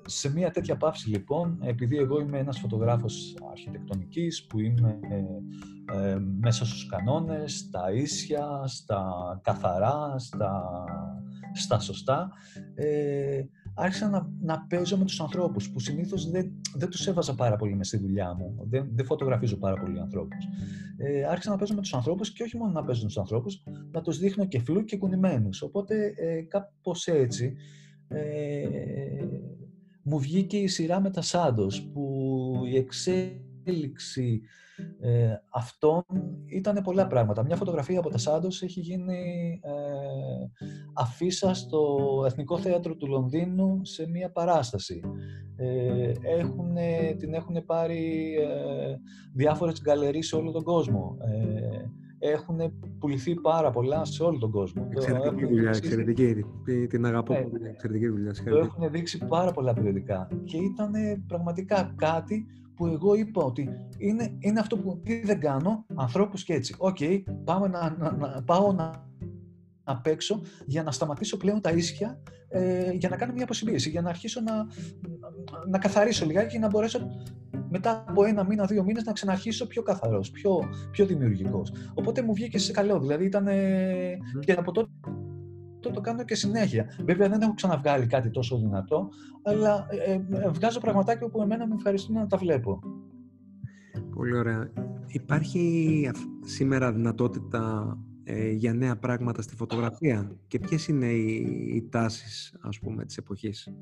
σε μια τέτοια παύση, λοιπόν, επειδή εγώ είμαι ένας φωτογράφος αρχιτεκτονικής, που είμαι ε, ε, μέσα στους κανόνες, στα ίσια, στα καθαρά, στα, στα σωστά, ε, άρχισα να, να παίζω με τους ανθρώπους, που συνήθως δεν, δεν τους έβαζα πάρα πολύ μες στη δουλειά μου. Δεν, δεν φωτογραφίζω πάρα πολύ ανθρώπους. Ε, άρχισα να παίζω με τους ανθρώπους και όχι μόνο να παίζω με τους ανθρώπους, να τους δείχνω και φλού και κουνημένους. Οπότε ε, κάπως έτσι ε, μου βγήκε η σειρά με τα Shadows, που η εξέλιξη ε, αυτών ήταν πολλά πράγματα. Μια φωτογραφία από τα Shadows έχει γίνει ε, αφίσα στο Εθνικό Θέατρο του Λονδίνου σε μια παράσταση. Ε, έχουν, την έχουν πάρει ε, διάφορες γκαλερίες σε όλο τον κόσμο. Ε, έχουν πουληθεί πάρα πολλά σε όλο τον κόσμο. Εξαιρετική δουλειά, εξαιρετική. Την αγαπώ, ναι, εξαιρετική δουλειά. Το έχουν δείξει πάρα πολλά περιοδικά και ήταν πραγματικά κάτι που εγώ είπα ότι είναι, είναι αυτό που δεν κάνω, ανθρώπους και έτσι. Οκ, okay, πάω να, να, να, πάω να, να παίξω για να σταματήσω πλέον τα ίσια, ε, για να κάνω μια αποσυμπίεση, για να αρχίσω να, να, να καθαρίσω λιγάκι και να μπορέσω μετά από ένα μήνα, δύο μήνες, να ξαναρχίσω πιο καθαρός, πιο, πιο δημιουργικός. Οπότε μου βγήκε σε καλό, δηλαδή ήταν mm. και από τότε το, το κάνω και συνέχεια. Βέβαια δεν έχω ξαναβγάλει κάτι τόσο δυνατό, αλλά ε, ε, βγάζω πραγματάκια που εμένα με ευχαριστούν να τα βλέπω. Πολύ ωραία. Υπάρχει σήμερα δυνατότητα ε, για νέα πράγματα στη φωτογραφία και ποιες είναι οι, οι τάσεις, ας πούμε, της εποχής?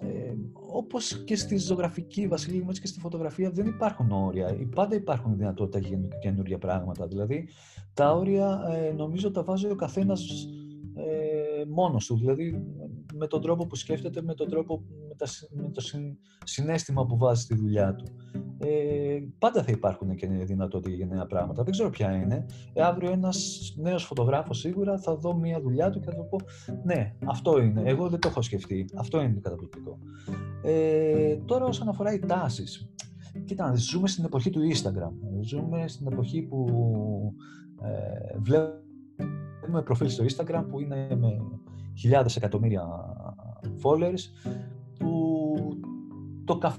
Ε, όπως και στη ζωγραφική, Βασίλη, όπως και στη φωτογραφία, δεν υπάρχουν όρια. Πάντα υπάρχουν δυνατότητα για καινούργια πράγματα. Δηλαδή, τα όρια ε, νομίζω τα βάζει ο καθένας ε, μόνος του. Δηλαδή, με τον τρόπο που σκέφτεται, με, τον τρόπο, με, τα, με το συν, συναίσθημα που βάζει στη δουλειά του. Ε, πάντα θα υπάρχουν και δυνατότητα για νέα πράγματα. Δεν ξέρω ποια είναι. Ε, αύριο ένας νέος φωτογράφος σίγουρα θα δω μια δουλειά του και θα του πω ναι, αυτό είναι. Εγώ δεν το έχω σκεφτεί. Αυτό είναι καταπληκτικό. Ε, τώρα όσον αφορά οι τάσεις. Κοίτα, ζούμε στην εποχή του Instagram. Ζούμε στην εποχή που ε, βλέπουμε προφίλ στο Instagram που είναι με χιλιάδες εκατομμύρια followers, που το καφέ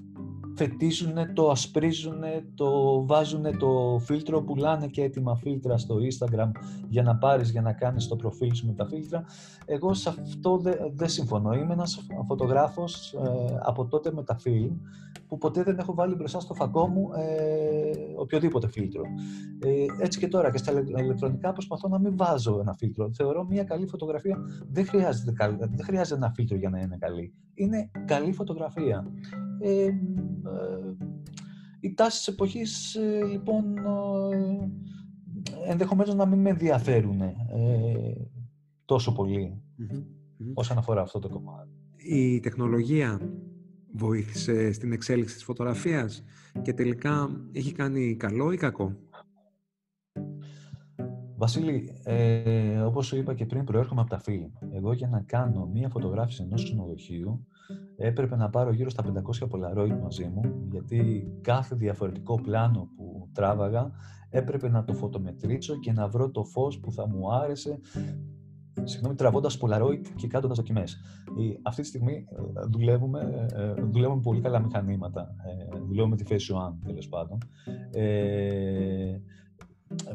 φετίζουν, το ασπρίζουν, το βάζουν το φίλτρο, πουλάνε και έτοιμα φίλτρα στο Instagram για να πάρεις, για να κάνεις το προφίλ σου με τα φίλτρα. Εγώ σε αυτό δεν δε συμφωνώ. Είμαι ένας φωτογράφος ε, από τότε με τα φιλμ που ποτέ δεν έχω βάλει μπροστά στο φακό μου ε, οποιοδήποτε φίλτρο. Ε, έτσι και τώρα και στα ηλεκτρονικά προσπαθώ να μην βάζω ένα φίλτρο. Θεωρώ μια καλή φωτογραφία δεν χρειάζεται, δεν χρειάζεται ένα φίλτρο για να είναι καλή. Είναι καλή φωτογραφία. Ε, ε, οι τάσεις της εποχής ε, λοιπόν ε, ενδεχομένως να μην με ενδιαφέρουν ε, τόσο πολύ mm-hmm. Mm-hmm. όσον αφορά αυτό το κομμάτι. Η τεχνολογία βοήθησε στην εξέλιξη της φωτογραφίας και τελικά έχει κάνει καλό ή κακό? Βασίλη, ε, όπως σου είπα και πριν, προέρχομαι από τα φιλμ. Εγώ για να κάνω μία φωτογράφηση ενός ξενοδοχείου έπρεπε να πάρω γύρω στα πεντακόσια Polaroid μαζί μου, γιατί κάθε διαφορετικό πλάνο που τράβαγα έπρεπε να το φωτομετρήσω και να βρω το φως που θα μου άρεσε, συγγνώμη, τραβώντας Polaroid και κάνοντας δοκιμές. Αυτή τη στιγμή δουλεύουμε, δουλεύουμε πολύ καλά μηχανήματα. Δουλεύουμε τη Phase One, τέλος πάντων. Ε,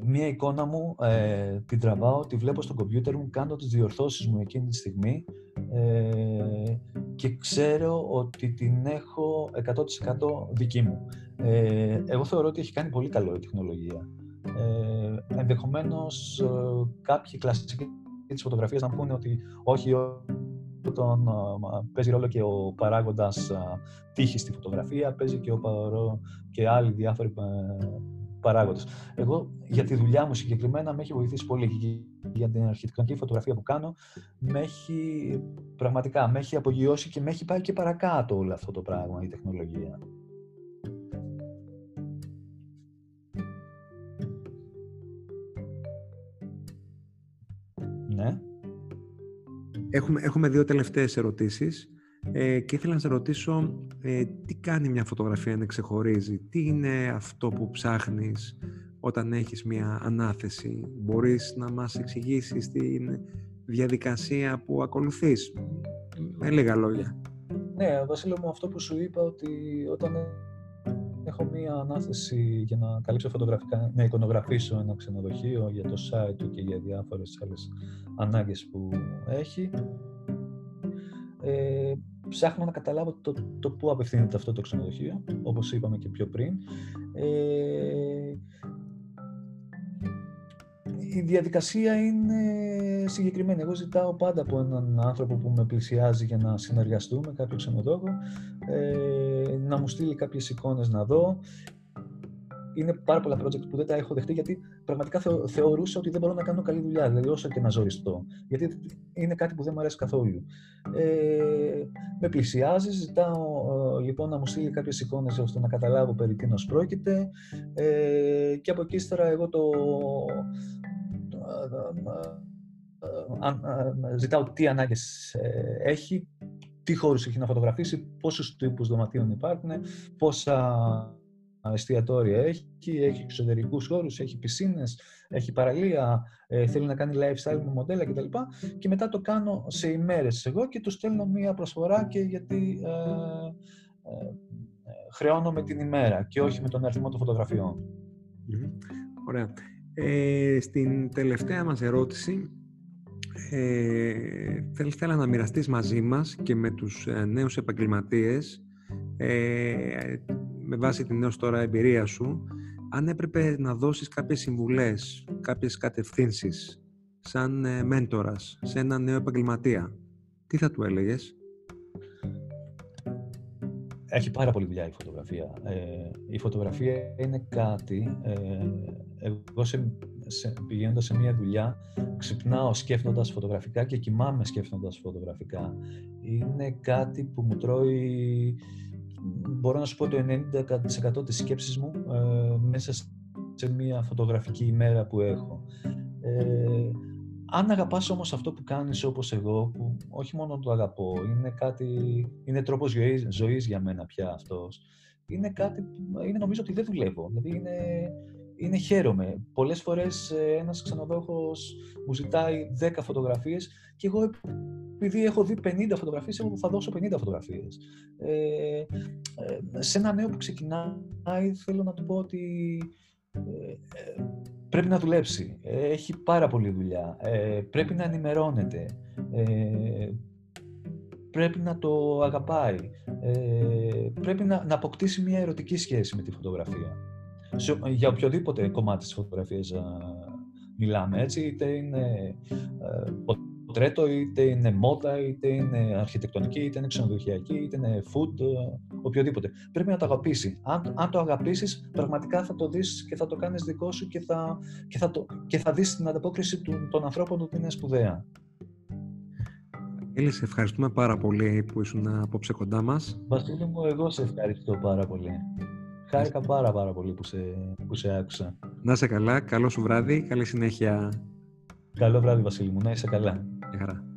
Μία εικόνα μου ε, την τραβάω, τη βλέπω στο κομπιούτερ μου, κάνω τις διορθώσεις μου εκείνη τη στιγμή ε, και ξέρω ότι την έχω εκατό τοις εκατό δική μου. Ε, εγώ θεωρώ ότι έχει κάνει πολύ καλό η τεχνολογία. Ε, ενδεχομένως ε, κάποιοι κλασσικοί της φωτογραφίας να πούνε ότι όχι, τον, α, παίζει ρόλο και ο παράγοντας α, τύχης στη φωτογραφία, παίζει και, ο, και άλλοι διάφοροι α, παράγοντες. Εγώ για τη δουλειά μου συγκεκριμένα με έχει βοηθήσει πολύ. Για την αρχιτεκτονική φωτογραφία που κάνω, με έχει πραγματικά με έχει απογειώσει και με έχει πάει και παρακάτω όλο αυτό το πράγμα η τεχνολογία. Ναι. Έχουμε, έχουμε δύο τελευταίες ερωτήσεις. Ε, και ήθελα να σε ρωτήσω ε, τι κάνει μια φωτογραφία να ξεχωρίζει, τι είναι αυτό που ψάχνεις όταν έχεις μια ανάθεση. Μπορείς να μας εξηγήσεις την διαδικασία που ακολουθείς, με λίγα λόγια? Ναι, Βασίλη μου, αυτό που σου είπα, ότι όταν έχω μια ανάθεση για να καλύψω φωτογραφικά, να εικονογραφήσω ένα ξενοδοχείο για το site του και για διάφορες άλλες ανάγκες που έχει, Ε, ψάχνω να καταλάβω το, το πού απευθύνεται αυτό το ξενοδοχείο, όπως είπαμε και πιο πριν. Ε, η διαδικασία είναι συγκεκριμένη. Εγώ ζητάω πάντα από έναν άνθρωπο που με πλησιάζει για να συνεργαστούμε, κάποιο ξενοδόχο, ε, να μου στείλει κάποιες εικόνες να δω. Είναι πάρα πολλά project που δεν τα έχω δεχτεί, γιατί πραγματικά θεω, θεωρούσα ότι δεν μπορώ να κάνω καλή δουλειά, δηλαδή όσο και να ζοριστώ. Γιατί είναι κάτι που δεν μου αρέσει καθόλου. Ε, με πλησιάζει, ζητάω ε, λοιπόν να μου στείλει κάποιες εικόνες ώστε να καταλάβω περί τίνος πρόκειται. Ε, και από εκεί ύστερα εγώ το... ζητάω τι ανάγκες έχει, τι χώρους έχει να φωτογραφίσει, πόσους τύπους δωματίων υπάρχουν, πόσα εστιατόρια έχει, έχει εξωτερικούς χώρους, έχει πισίνες, έχει παραλία, ε, θέλει να κάνει lifestyle με μοντέλα κτλ. Και μετά το κάνω σε ημέρες εγώ και του στέλνω μία προσφορά, και γιατί ε, ε, χρεώνω με την ημέρα και όχι με τον αριθμό των φωτογραφιών. Mm-hmm. Ωραία. Ε, στην τελευταία μας ερώτηση ε, θέλ, θέλω να μοιραστείς μαζί μας και με τους ε, νέους επαγγελματίες ε, με βάση την έως τώρα εμπειρία σου, αν έπρεπε να δώσεις κάποιες συμβουλές, κάποιες κατευθύνσεις σαν μέντορας σε ένα νέο επαγγελματία, τι θα του έλεγες? Έχει πάρα πολύ δουλειά η φωτογραφία. Ε, η φωτογραφία είναι κάτι... Ε, εγώ σε, σε, πηγαίνοντας σε μια δουλειά, ξυπνάω σκέφτοντας φωτογραφικά και κοιμάμαι σκέφτοντας φωτογραφικά. Είναι κάτι που μου τρώει... Μπορώ να σου πω το ενενήντα τοις εκατό της σκέψης μου ε, μέσα σε μια φωτογραφική ημέρα που έχω. Ε, αν αγαπάς όμως αυτό που κάνεις, όπως εγώ, που όχι μόνο το αγαπώ, είναι, κάτι, είναι τρόπος ζωής, ζωής για μένα πια αυτός, είναι κάτι που είναι, νομίζω ότι δεν δουλεύω. Δηλαδή είναι, είναι χαίρομαι. Πολλές φορές ένας ξενοδόχος μου ζητάει δέκα φωτογραφίες και εγώ επειδή έχω δει πενήντα φωτογραφίες, εγώ θα δώσω πενήντα φωτογραφίες. Ε, σε ένα νέο που ξεκινάει θέλω να του πω ότι ε, πρέπει να δουλέψει. Έχει πάρα πολλή δουλειά. Ε, πρέπει να ενημερώνεται. Ε, πρέπει να το αγαπάει. Ε, πρέπει να, να αποκτήσει μια ερωτική σχέση με τη φωτογραφία. Σε, για οποιοδήποτε κομμάτι της φωτογραφίας α, μιλάμε, έτσι, είτε είναι α, πορτρέτο, είτε είναι μόδα, είτε είναι αρχιτεκτονική, είτε είναι ξενοδοχειακή, είτε είναι food, α, οποιοδήποτε. Πρέπει να το αγαπήσει. Αν, αν το αγαπήσεις, πραγματικά θα το δεις και θα το κάνεις δικό σου και θα, και θα, το, και θα δεις την ανταπόκριση του, των ανθρώπων ότι είναι σπουδαία. Έλλη, σε ευχαριστούμε πάρα πολύ που ήσουν απόψε κοντά μας. Βασίλη μου, εγώ σε ευχαριστώ πάρα πολύ. Χάρηκα πάρα πάρα πολύ που σε, που σε άκουσα. Να είσαι καλά, καλό σου βράδυ, καλή συνέχεια. Καλό βράδυ Βασίλη μου, να είσαι καλά. Γεια χαρά.